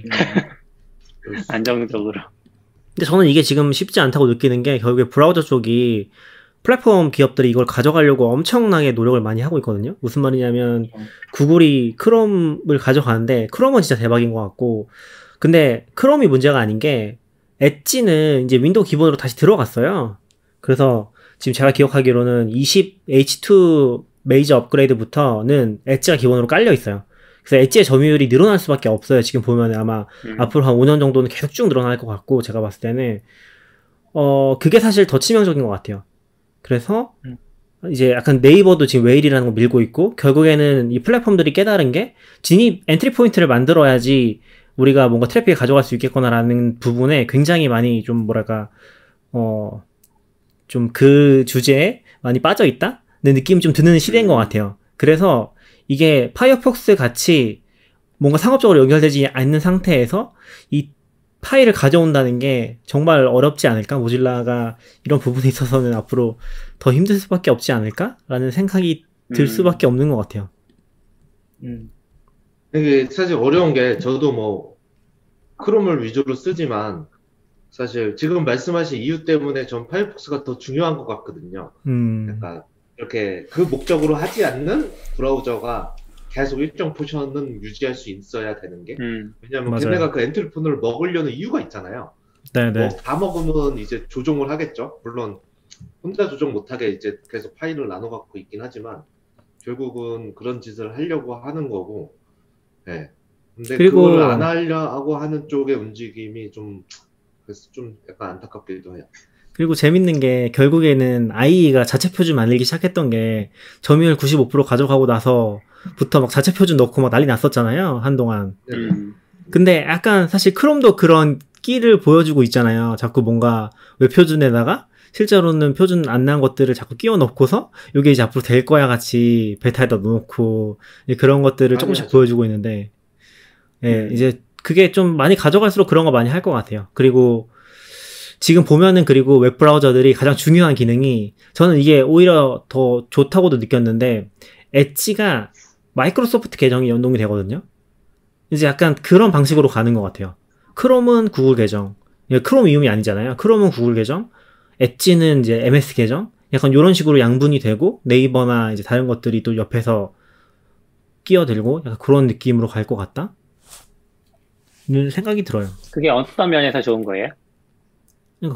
안정적으로. 근데 저는 이게 지금 쉽지 않다고 느끼는 게 결국에 브라우저 쪽이 플랫폼 기업들이 이걸 가져가려고 엄청나게 노력을 많이 하고 있거든요. 무슨 말이냐면 구글이 크롬을 가져가는데 크롬은 진짜 대박인 것 같고 근데 크롬이 문제가 아닌 게 엣지는 이제 윈도우 기본으로 다시 들어갔어요. 그래서 지금 제가 기억하기로는 이십 에이치 투 메이저 업그레이드부터는 엣지가 기본으로 깔려 있어요. 그래서 엣지의 점유율이 늘어날 수밖에 없어요. 지금 보면 아마 음. 앞으로 한 오 년 정도는 계속 쭉 늘어날 것 같고, 제가 봤을 때는 어 그게 사실 더 치명적인 것 같아요. 그래서 음. 이제 약간 네이버도 지금 웨일이라는 거 밀고 있고, 결국에는 이 플랫폼들이 깨달은 게 진입 엔트리 포인트를 만들어야지 우리가 뭔가 트래픽을 가져갈 수 있겠구나라는 부분에 굉장히 많이 좀 뭐랄까 어 좀 그 주제에 많이 빠져 있다는 느낌이 좀 드는 시대인 것 같아요. 그래서 이게 파이어폭스 같이 뭔가 상업적으로 연결되지 않는 상태에서 이 파일을 가져온다는 게 정말 어렵지 않을까? 모질라가 이런 부분에 있어서는 앞으로 더 힘들 수밖에 없지 않을까라는 생각이 들 수밖에 없는 것 같아요. 음. 이게 사실 어려운 게, 저도 뭐 크롬을 위주로 쓰지만 사실 지금 말씀하신 이유 때문에 전 파이어폭스가 더 중요한 것 같거든요. 음. 그러니까 이렇게 그 목적으로 하지 않는 브라우저가 계속 일정 포션은 유지할 수 있어야 되는 게, 음, 왜냐하면 걔네가 그 엔트리 폰을 먹으려는 이유가 있잖아요. 네네. 뭐 다 먹으면 이제 조종을 하겠죠. 물론 혼자 조종 못하게 이제 계속 파일을 나눠 갖고 있긴 하지만 결국은 그런 짓을 하려고 하는 거고. 네. 근데 그리고... 그걸 안 하려고 하는 쪽의 움직임이 좀, 그래서 좀 약간 안타깝기도 해요. 그리고 재밌는 게 결국에는 아이이가 자체 표준 만들기 시작했던 게 점유율 구십오 퍼센트 가져가고 나서부터 막 자체 표준 넣고 막 난리 났었잖아요, 한동안. 음. 근데 약간 사실 크롬도 그런 끼를 보여주고 있잖아요. 자꾸 뭔가 웹 표준에다가 실제로는 표준 안 난 것들을 자꾸 끼워 넣고서 이게 이제 앞으로 될 거야 같이 베타에다 넣어놓고 그런 것들을 조금씩 보여주고 있는데, 예, 음. 이제 그게 좀 많이 가져갈수록 그런 거 많이 할 것 같아요. 그리고 지금 보면은, 그리고 웹 브라우저들이 가장 중요한 기능이, 저는 이게 오히려 더 좋다고도 느꼈는데, 엣지가 마이크로소프트 계정이 연동이 되거든요. 이제 약간 그런 방식으로 가는 것 같아요. 크롬은 구글 계정, 크롬 이음이 아니잖아요. 크롬은 구글 계정, 엣지는 이제 엠에스 계정, 약간 이런 식으로 양분이 되고, 네이버나 이제 다른 것들이 또 옆에서 끼어들고 약간 그런 느낌으로 갈 것 같다는 생각이 들어요. 그게 어떤 면에서 좋은 거예요?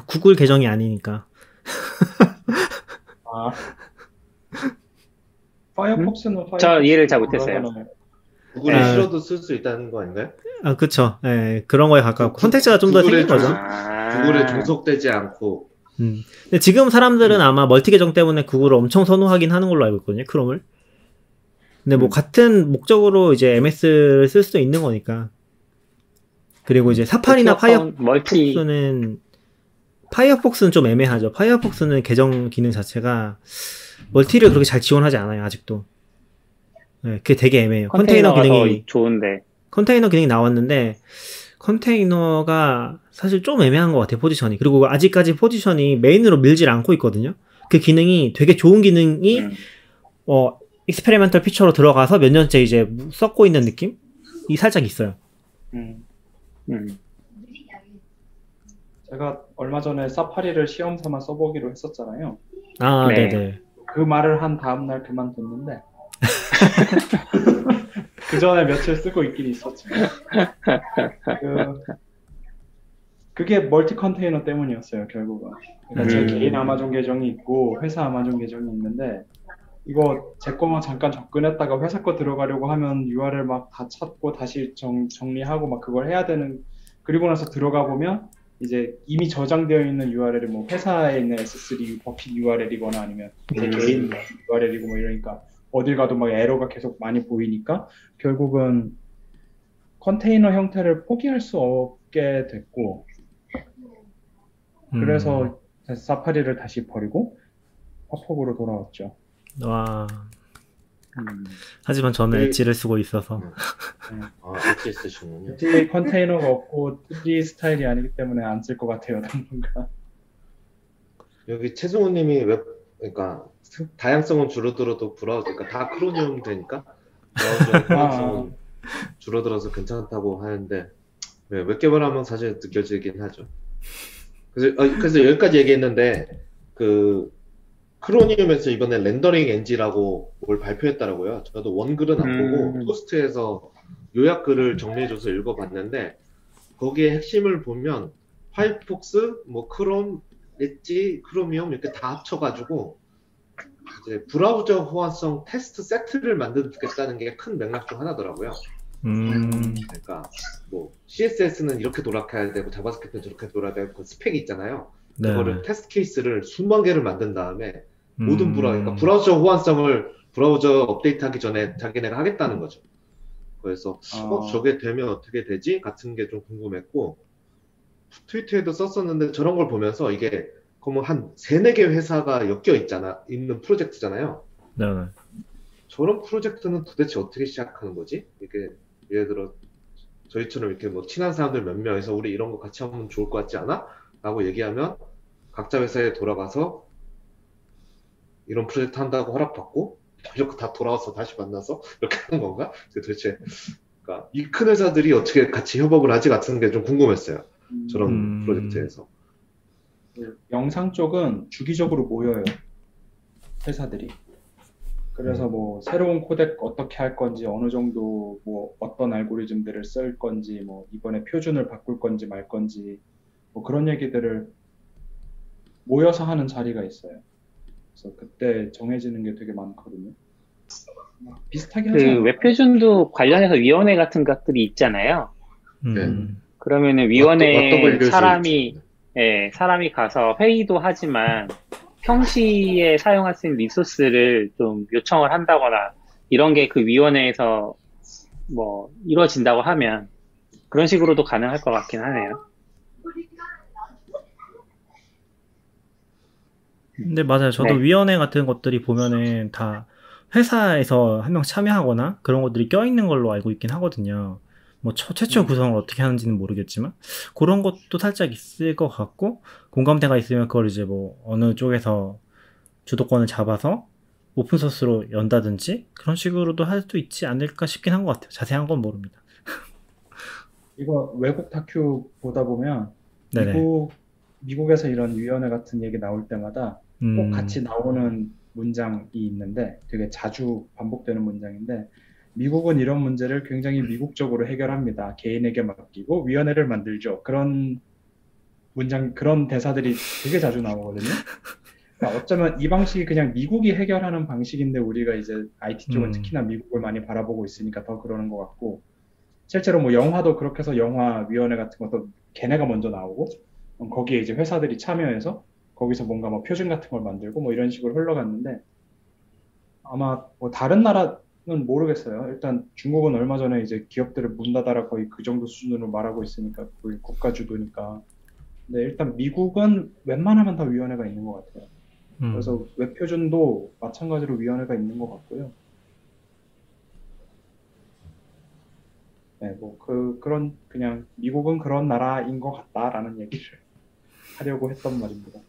구글 계정이 아니니까. 아. 파이어폭스는 음? 저 이해를 잘 못했어요. 구글이 싫어도 쓸 수 있다는 거 아닌가요? 아, 그쵸. 예, 그런 거에 가깝고. 선택지가 좀 더 생긴 거죠. 아. 구글에 종속되지 않고. 음. 근데 지금 사람들은 음. 아마 멀티 계정 때문에 구글을 엄청 선호하긴 하는 걸로 알고 있거든요, 크롬을. 근데 뭐 음. 같은 목적으로 이제 엠에스를 쓸 수도 있는 거니까. 그리고 이제 사파리나 파이어폭스는 파이어폭스는 좀 애매하죠. 파이어폭스는 계정 기능 자체가 멀티를 그렇게 잘 지원하지 않아요, 아직도. 네, 그게 되게 애매해요. 컨테이너 기능이 좋은데. 컨테이너 기능이 나왔는데 컨테이너가 사실 좀 애매한 것 같아요, 포지션이. 그리고 아직까지 포지션이 메인으로 밀질 않고 있거든요. 그 기능이 되게 좋은 기능이 음. 어 익스페리멘털 피처로 들어가서 몇 년째 이제 썩고 있는 느낌이 살짝 있어요. 음. 음. 제가 얼마 전에 사파리를 시험 삼아 써보기로 했었잖아요. 아, 네. 네네. 그 말을 한 다음날 그만뒀는데 그 전에 며칠 쓰고 있긴 있었지만 그, 그게 멀티 컨테이너 때문이었어요, 결국은. 그러니까 음. 제 개인 아마존 계정이 있고 회사 아마존 계정이 있는데, 이거 제 거만 잠깐 접근했다가 회사 거 들어가려고 하면 유알을 막 다 찾고 다시 정, 정리하고 막 그걸 해야 되는, 그리고 나서 들어가 보면 이제 이미 저장되어 있는 유알엘이 뭐 회사에 있는 에스 쓰리 버킷 유알엘이거나 아니면 제 음. 개인 유알엘이고 뭐 이러니까 어딜 가도 막 에러가 계속 많이 보이니까 결국은 컨테이너 형태를 포기할 수 없게 됐고, 음. 그래서 다시 사파리를 다시 버리고 파폭으로 돌아왔죠. 와. 음. 하지만 저는 엣지를 쓰고 있어서. 네. 아, 엣지 쓰시군요. 엣지 컨테이너가 없고 쓰리 스타일이 아니기 때문에 안 쓸 것 같아요, 당분간. 여기 최승우님이 웹, 그러니까 다양성은 줄어들어도 브라우저, 그러니까 다 크로니움 되니까 브라우저의 다양성은 줄어들어서 괜찮다고 하는데, 네, 웹 개발하면 사실 느껴지긴 하죠. 그래서, 어, 그래서 여기까지 얘기했는데, 그 크로니움에서 이번에 렌더링 엔지라고 뭘 발표했더라고요. 저도 원글은 안 보고 음. 토스트에서 요약글을 정리해줘서 읽어봤는데, 거기에 핵심을 보면 파이어폭스, 뭐 크롬, 엣지, 크로미움 이렇게 다 합쳐가지고 이제 브라우저 호환성 테스트 세트를 만들겠다는 게 큰 맥락 중 하나더라고요. 음. 그러니까 뭐 씨에스에스는 이렇게 돌아가야 되고 자바스크립트는 저렇게 돌아야 되고 그 스펙이 있잖아요. 네. 그거를 테스트 케이스를 수만 개를 만든 다음에 음. 모든 브라, 그러니까 브라우저 호환성을 브라우저 업데이트하기 전에 자기네가 하겠다는 거죠. 그래서 어, 어 저게 되면 어떻게 되지? 같은 게 좀 궁금했고 트위터에도 썼었는데 저런 걸 보면서 이게 그러면 한 세네 개 회사가 엮여 있잖아, 있는 프로젝트잖아요. 네. 저런 프로젝트는 도대체 어떻게 시작하는 거지? 이게 예를 들어 저희처럼 이렇게 뭐 친한 사람들 몇 명에서 우리 이런 거 같이 하면 좋을 것 같지 않아? 라고 얘기하면 각자 회사에 돌아가서 이런 프로젝트 한다고 허락받고 이렇게 다 돌아와서 다시 만나서 이렇게 하는 건가? 도대체 그러니까 이 큰 회사들이 어떻게 같이 협업을 하지 같은 게 좀 궁금했어요. 저런 음... 프로젝트에서. 영상 쪽은 주기적으로 모여요, 회사들이. 그래서 뭐 새로운 코덱 어떻게 할 건지, 어느 정도 뭐 어떤 알고리즘들을 쓸 건지, 뭐 이번에 표준을 바꿀 건지 말 건지 뭐 그런 얘기들을 모여서 하는 자리가 있어요. 그래서 그때 정해지는 게 되게 많거든요. 비슷하게 하지 않을까요? 그 웹 표준도 관련해서 위원회 같은 것들이 있잖아요. 음. 그러면은 위원회 사람이 예, 사람이 가서 회의도 하지만 평시에 사용할 수 있는 리소스를 좀 요청을 한다거나 이런 게 그 위원회에서 뭐 이루어진다고 하면 그런 식으로도 가능할 것 같긴 하네요. 근데 맞아요. 저도 네. 위원회 같은 것들이 보면은 다 회사에서 한 명씩 참여하거나 그런 것들이 껴있는 걸로 알고 있긴 하거든요. 뭐 최초 구성을 어떻게 하는지는 모르겠지만 그런 것도 살짝 있을 것 같고, 공감대가 있으면 그걸 이제 뭐 어느 쪽에서 주도권을 잡아서 오픈소스로 연다든지 그런 식으로도 할 수 있지 않을까 싶긴 한 것 같아요. 자세한 건 모릅니다. 이거 외국 다큐 보다 보면 네네. 미국, 미국에서 이런 위원회 같은 얘기 나올 때마다 음... 꼭 같이 나오는 문장이 있는데 되게 자주 반복되는 문장인데, 미국은 이런 문제를 굉장히 미국적으로 해결합니다. 개인에게 맡기고 위원회를 만들죠. 그런 문장, 그런 대사들이 되게 자주 나오거든요. 그러니까 어쩌면 이 방식이 그냥 미국이 해결하는 방식인데 우리가 이제 아이티 쪽은 음. 특히나 미국을 많이 바라보고 있으니까 더 그러는 것 같고, 실제로 뭐 영화도 그렇게 해서 영화 위원회 같은 것도 걔네가 먼저 나오고 거기에 이제 회사들이 참여해서 거기서 뭔가 뭐 표준 같은 걸 만들고 뭐 이런 식으로 흘러갔는데, 아마 뭐 다른 나라 모르겠어요. 일단 중국은 얼마 전에 이제 기업들을 문 닫아라 거의 그 정도 수준으로 말하고 있으니까 거의 국가 주도니까. 근데 일단 미국은 웬만하면 다 위원회가 있는 것 같아요. 음. 그래서 웹 표준도 마찬가지로 위원회가 있는 것 같고요. 네, 뭐 그 그런 그냥 미국은 그런 나라인 것 같다라는 얘기를 하려고 했던 말입니다.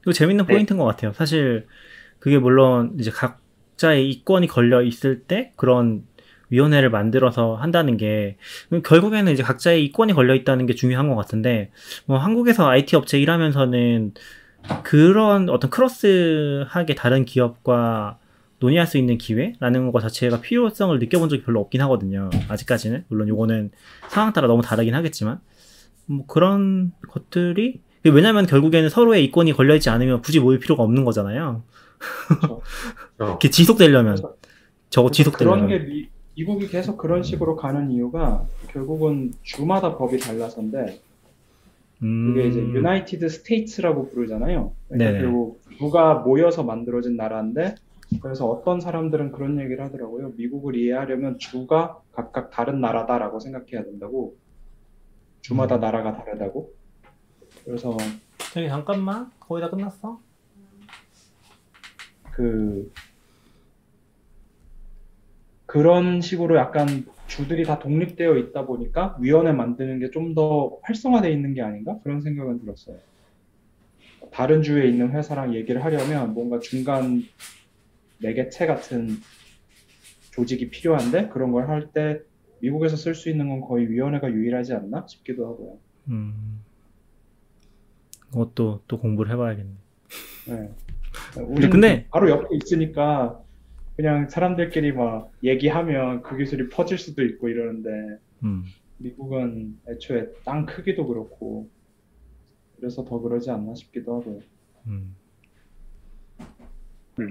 이거 재밌는 포인트인 네. 것 같아요. 사실 그게 물론 이제 각 자의 이권이 걸려 있을 때 그런 위원회를 만들어서 한다는 게 결국에는 이제 각자의 이권이 걸려 있다는 게 중요한 것 같은데, 뭐 한국에서 아이티 업체 일하면서는 그런 어떤 크로스하게 다른 기업과 논의할 수 있는 기회라는 것 자체가 필요성을 느껴본 적이 별로 없긴 하거든요, 아직까지는. 물론 요거는 상황 따라 너무 다르긴 하겠지만 뭐 그런 것들이, 왜냐면 결국에는 서로의 이권이 걸려 있지 않으면 굳이 모일 필요가 없는 거잖아요. 이렇게 지속되려면 저거 지속되려면 그런 게 미, 미국이 계속 그런 식으로 가는 이유가 결국은 주마다 법이 달라서인데 음... 그게 이제 유나이티드 스테이츠라고 부르잖아요. 그러니까 결국 주가 모여서 만들어진 나라인데, 그래서 어떤 사람들은 그런 얘기를 하더라고요. 미국을 이해하려면 주가 각각 다른 나라다라고 생각해야 된다고, 주마다 음... 나라가 다르다고. 그래서 저기 잠깐만, 거의 다 끝났어? 그, 그런 식으로 약간 주들이 다 독립되어 있다 보니까 위원회 만드는 게 좀 더 활성화되어 있는 게 아닌가? 그런 생각은 들었어요. 다른 주에 있는 회사랑 얘기를 하려면 뭔가 중간 매개체 같은 조직이 필요한데, 그런 걸 할 때 미국에서 쓸 수 있는 건 거의 위원회가 유일하지 않나 싶기도 하고요. 음. 그것도 또 공부를 해봐야겠네. 네. 우리 근데 바로 옆에 있으니까 그냥 사람들끼리 막 얘기하면 그 기술이 퍼질 수도 있고 이러는데 음. 미국은 애초에 땅 크기도 그렇고 그래서 더 그러지 않나 싶기도 하고요. 음.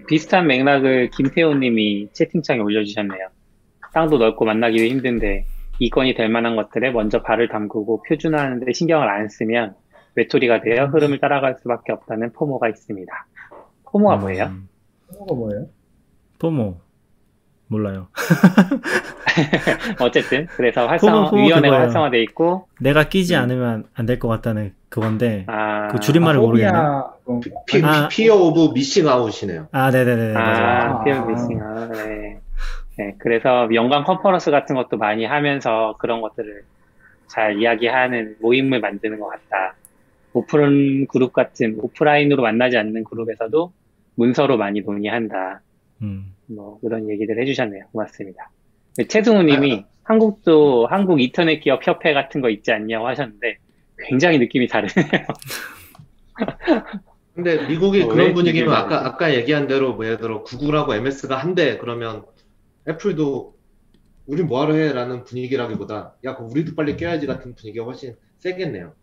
비슷한 맥락을 김태호 님이 채팅창에 올려주셨네요. 땅도 넓고 만나기도 힘든데 이권이 될 만한 것들에 먼저 발을 담그고 표준화하는 데 신경을 안 쓰면 외톨이가 되어 흐름을 따라갈 수밖에 없다는 포모가 있습니다. 포모가 음. 뭐예요? 포모가 뭐예요? 포모 몰라요. 어쨌든 그래서 활성화 위원회가 활성화돼 있고 내가 끼지 음. 않으면 안 될 것 같다는 그건데 아, 그 줄임말을 아, 모르겠네. Fear of Missing Out이네요. 아, 네네네. 아, Fear of Missing Out. 네. 네, 그래서 연간 컨퍼런스 같은 것도 많이 하면서 그런 것들을 잘 이야기하는 모임을 만드는 것 같다. 오픈 그룹 같은 오프라인으로 만나지 않는 그룹에서도 문서로 많이 논의한다. 음. 뭐 그런 얘기들 해주셨네요. 고맙습니다. 최승우님이 한국도 한국 인터넷 기업 협회 같은 거 있지 않냐고 하셨는데 굉장히 느낌이 다르네요. 근데 미국이 어, 그런 분위기면 아까 아까 얘기한 대로 예를 들어 구글하고 엠에스가 한데 그러면 애플도 우리 뭐하러 해라는 분위기라기보다 야 그럼 우리도 빨리 껴야지 같은 분위기가 훨씬 세겠네요.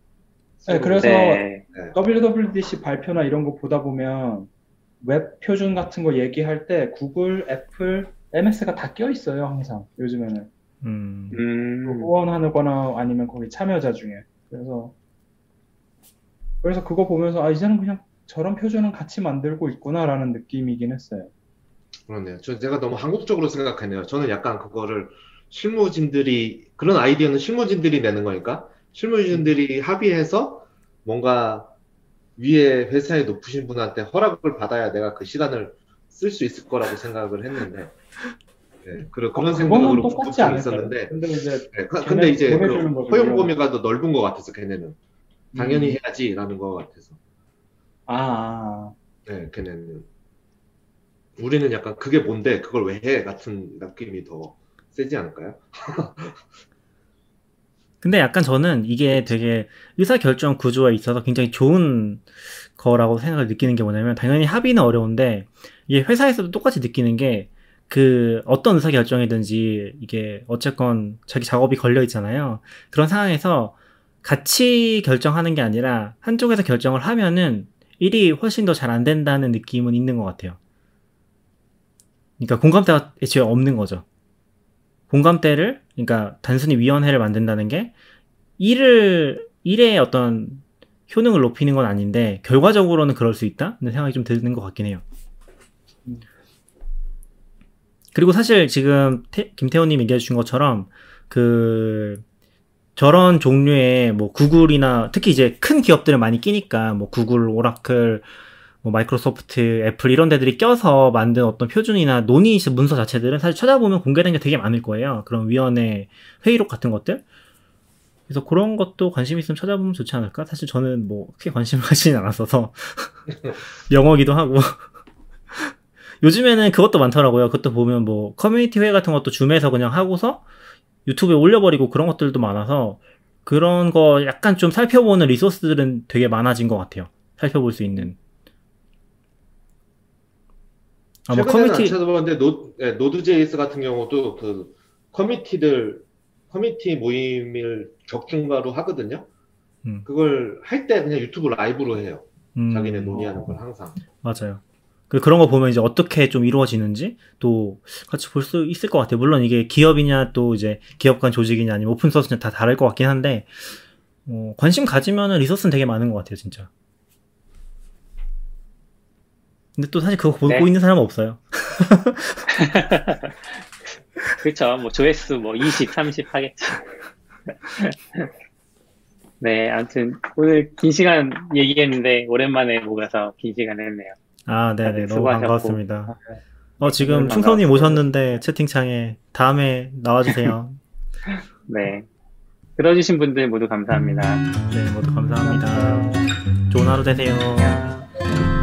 네, 그래서 네. 더블유 더블유 디 씨 발표나 이런 거 보다 보면 웹 표준 같은 거 얘기할 때 구글, 애플, 엠에스가 다 껴 있어요 항상 요즘에는. 음. 후원하거나 아니면 거기 참여자 중에. 그래서 그래서 그거 보면서 아 이제는 그냥 저런 표준은 같이 만들고 있구나라는 느낌이긴 했어요. 그렇네요. 저 제가 너무 한국적으로 생각했네요. 저는 약간 그거를 실무진들이 그런 아이디어는 실무진들이 내는 거니까 실무진들이 합의해서 뭔가 위에 회사에 높으신 분한테 허락을 받아야 내가 그 시간을 쓸 수 있을 거라고 생각을 했는데 네, 그런 아, 생각으로 궁금증이 있었는데 근데 이제, 네, 근데 이제 그 허용 범위가 더 넓은 것 같아서 걔네는 당연히 음. 해야지라는 것 같아서 아 네, 걔네는 우리는 약간 그게 뭔데 그걸 왜 해 같은 느낌이 더 세지 않을까요? 근데 약간 저는 이게 되게 의사결정 구조에 있어서 굉장히 좋은 거라고 생각을 느끼는 게 뭐냐면 당연히 합의는 어려운데 이게 회사에서도 똑같이 느끼는 게 그 어떤 의사결정이든지 이게 어쨌건 자기 작업이 걸려 있잖아요. 그런 상황에서 같이 결정하는 게 아니라 한쪽에서 결정을 하면은 일이 훨씬 더 잘 안 된다는 느낌은 있는 것 같아요. 그러니까 공감대가 애초에 없는 거죠. 공감대를, 그러니까 단순히 위원회를 만든다는 게 일을, 일의 어떤 효능을 높이는 건 아닌데 결과적으로는 그럴 수 있다는 생각이 좀 드는 것 같긴 해요. 그리고 사실 지금 태, 김태호님 얘기해 주신 것처럼 그 저런 종류의 뭐 구글이나 특히 이제 큰 기업들을 많이 끼니까 뭐 구글, 오라클, 뭐 마이크로소프트, 애플 이런 데들이 껴서 만든 어떤 표준이나 논의 문서 자체들은 사실 찾아보면 공개된 게 되게 많을 거예요. 그런 위원회 회의록 같은 것들. 그래서 그런 것도 관심 있으면 찾아보면 좋지 않을까? 사실 저는 뭐 크게 관심을 가지진 않았어서 영어기도 하고 요즘에는 그것도 많더라고요. 그것도 보면 뭐 커뮤니티 회의 같은 것도 줌에서 그냥 하고서 유튜브에 올려버리고 그런 것들도 많아서 그런 거 약간 좀 살펴보는 리소스들은 되게 많아진 것 같아요. 살펴볼 수 있는. 아, 뭐 최근에는 커뮤니티... 안 찾아봤는데 노, 네, 노드제이에스 같은 경우도 그 커뮤니티들 커뮤니티 모임을 격증바로 하거든요. 음. 그걸 할 때 그냥 유튜브 라이브로 해요. 음... 자기네 논의하는 걸 항상. 맞아요. 그런 거 보면 이제 어떻게 좀 이루어지는지 또 같이 볼 수 있을 것 같아요. 물론 이게 기업이냐 또 이제 기업 간 조직이냐 아니면 오픈소스냐 다 다를 것 같긴 한데 어, 관심 가지면은 리소스는 되게 많은 것 같아요, 진짜. 근데 또 사실 그거 네. 보고 있는 사람은 없어요. 그렇죠. 뭐 조회수 뭐 이십, 삼십 하겠지. 네, 아무튼 오늘 긴 시간 얘기했는데 오랜만에 모여서 긴 시간 했네요. 아, 네네. 너무 반가웠습니다. 어, 지금 충성님 오셨는데 채팅창에 다음에 나와주세요. 네. 들어주신 분들 모두 감사합니다. 네, 모두 감사합니다. 좋은 하루 되세요. 안녕.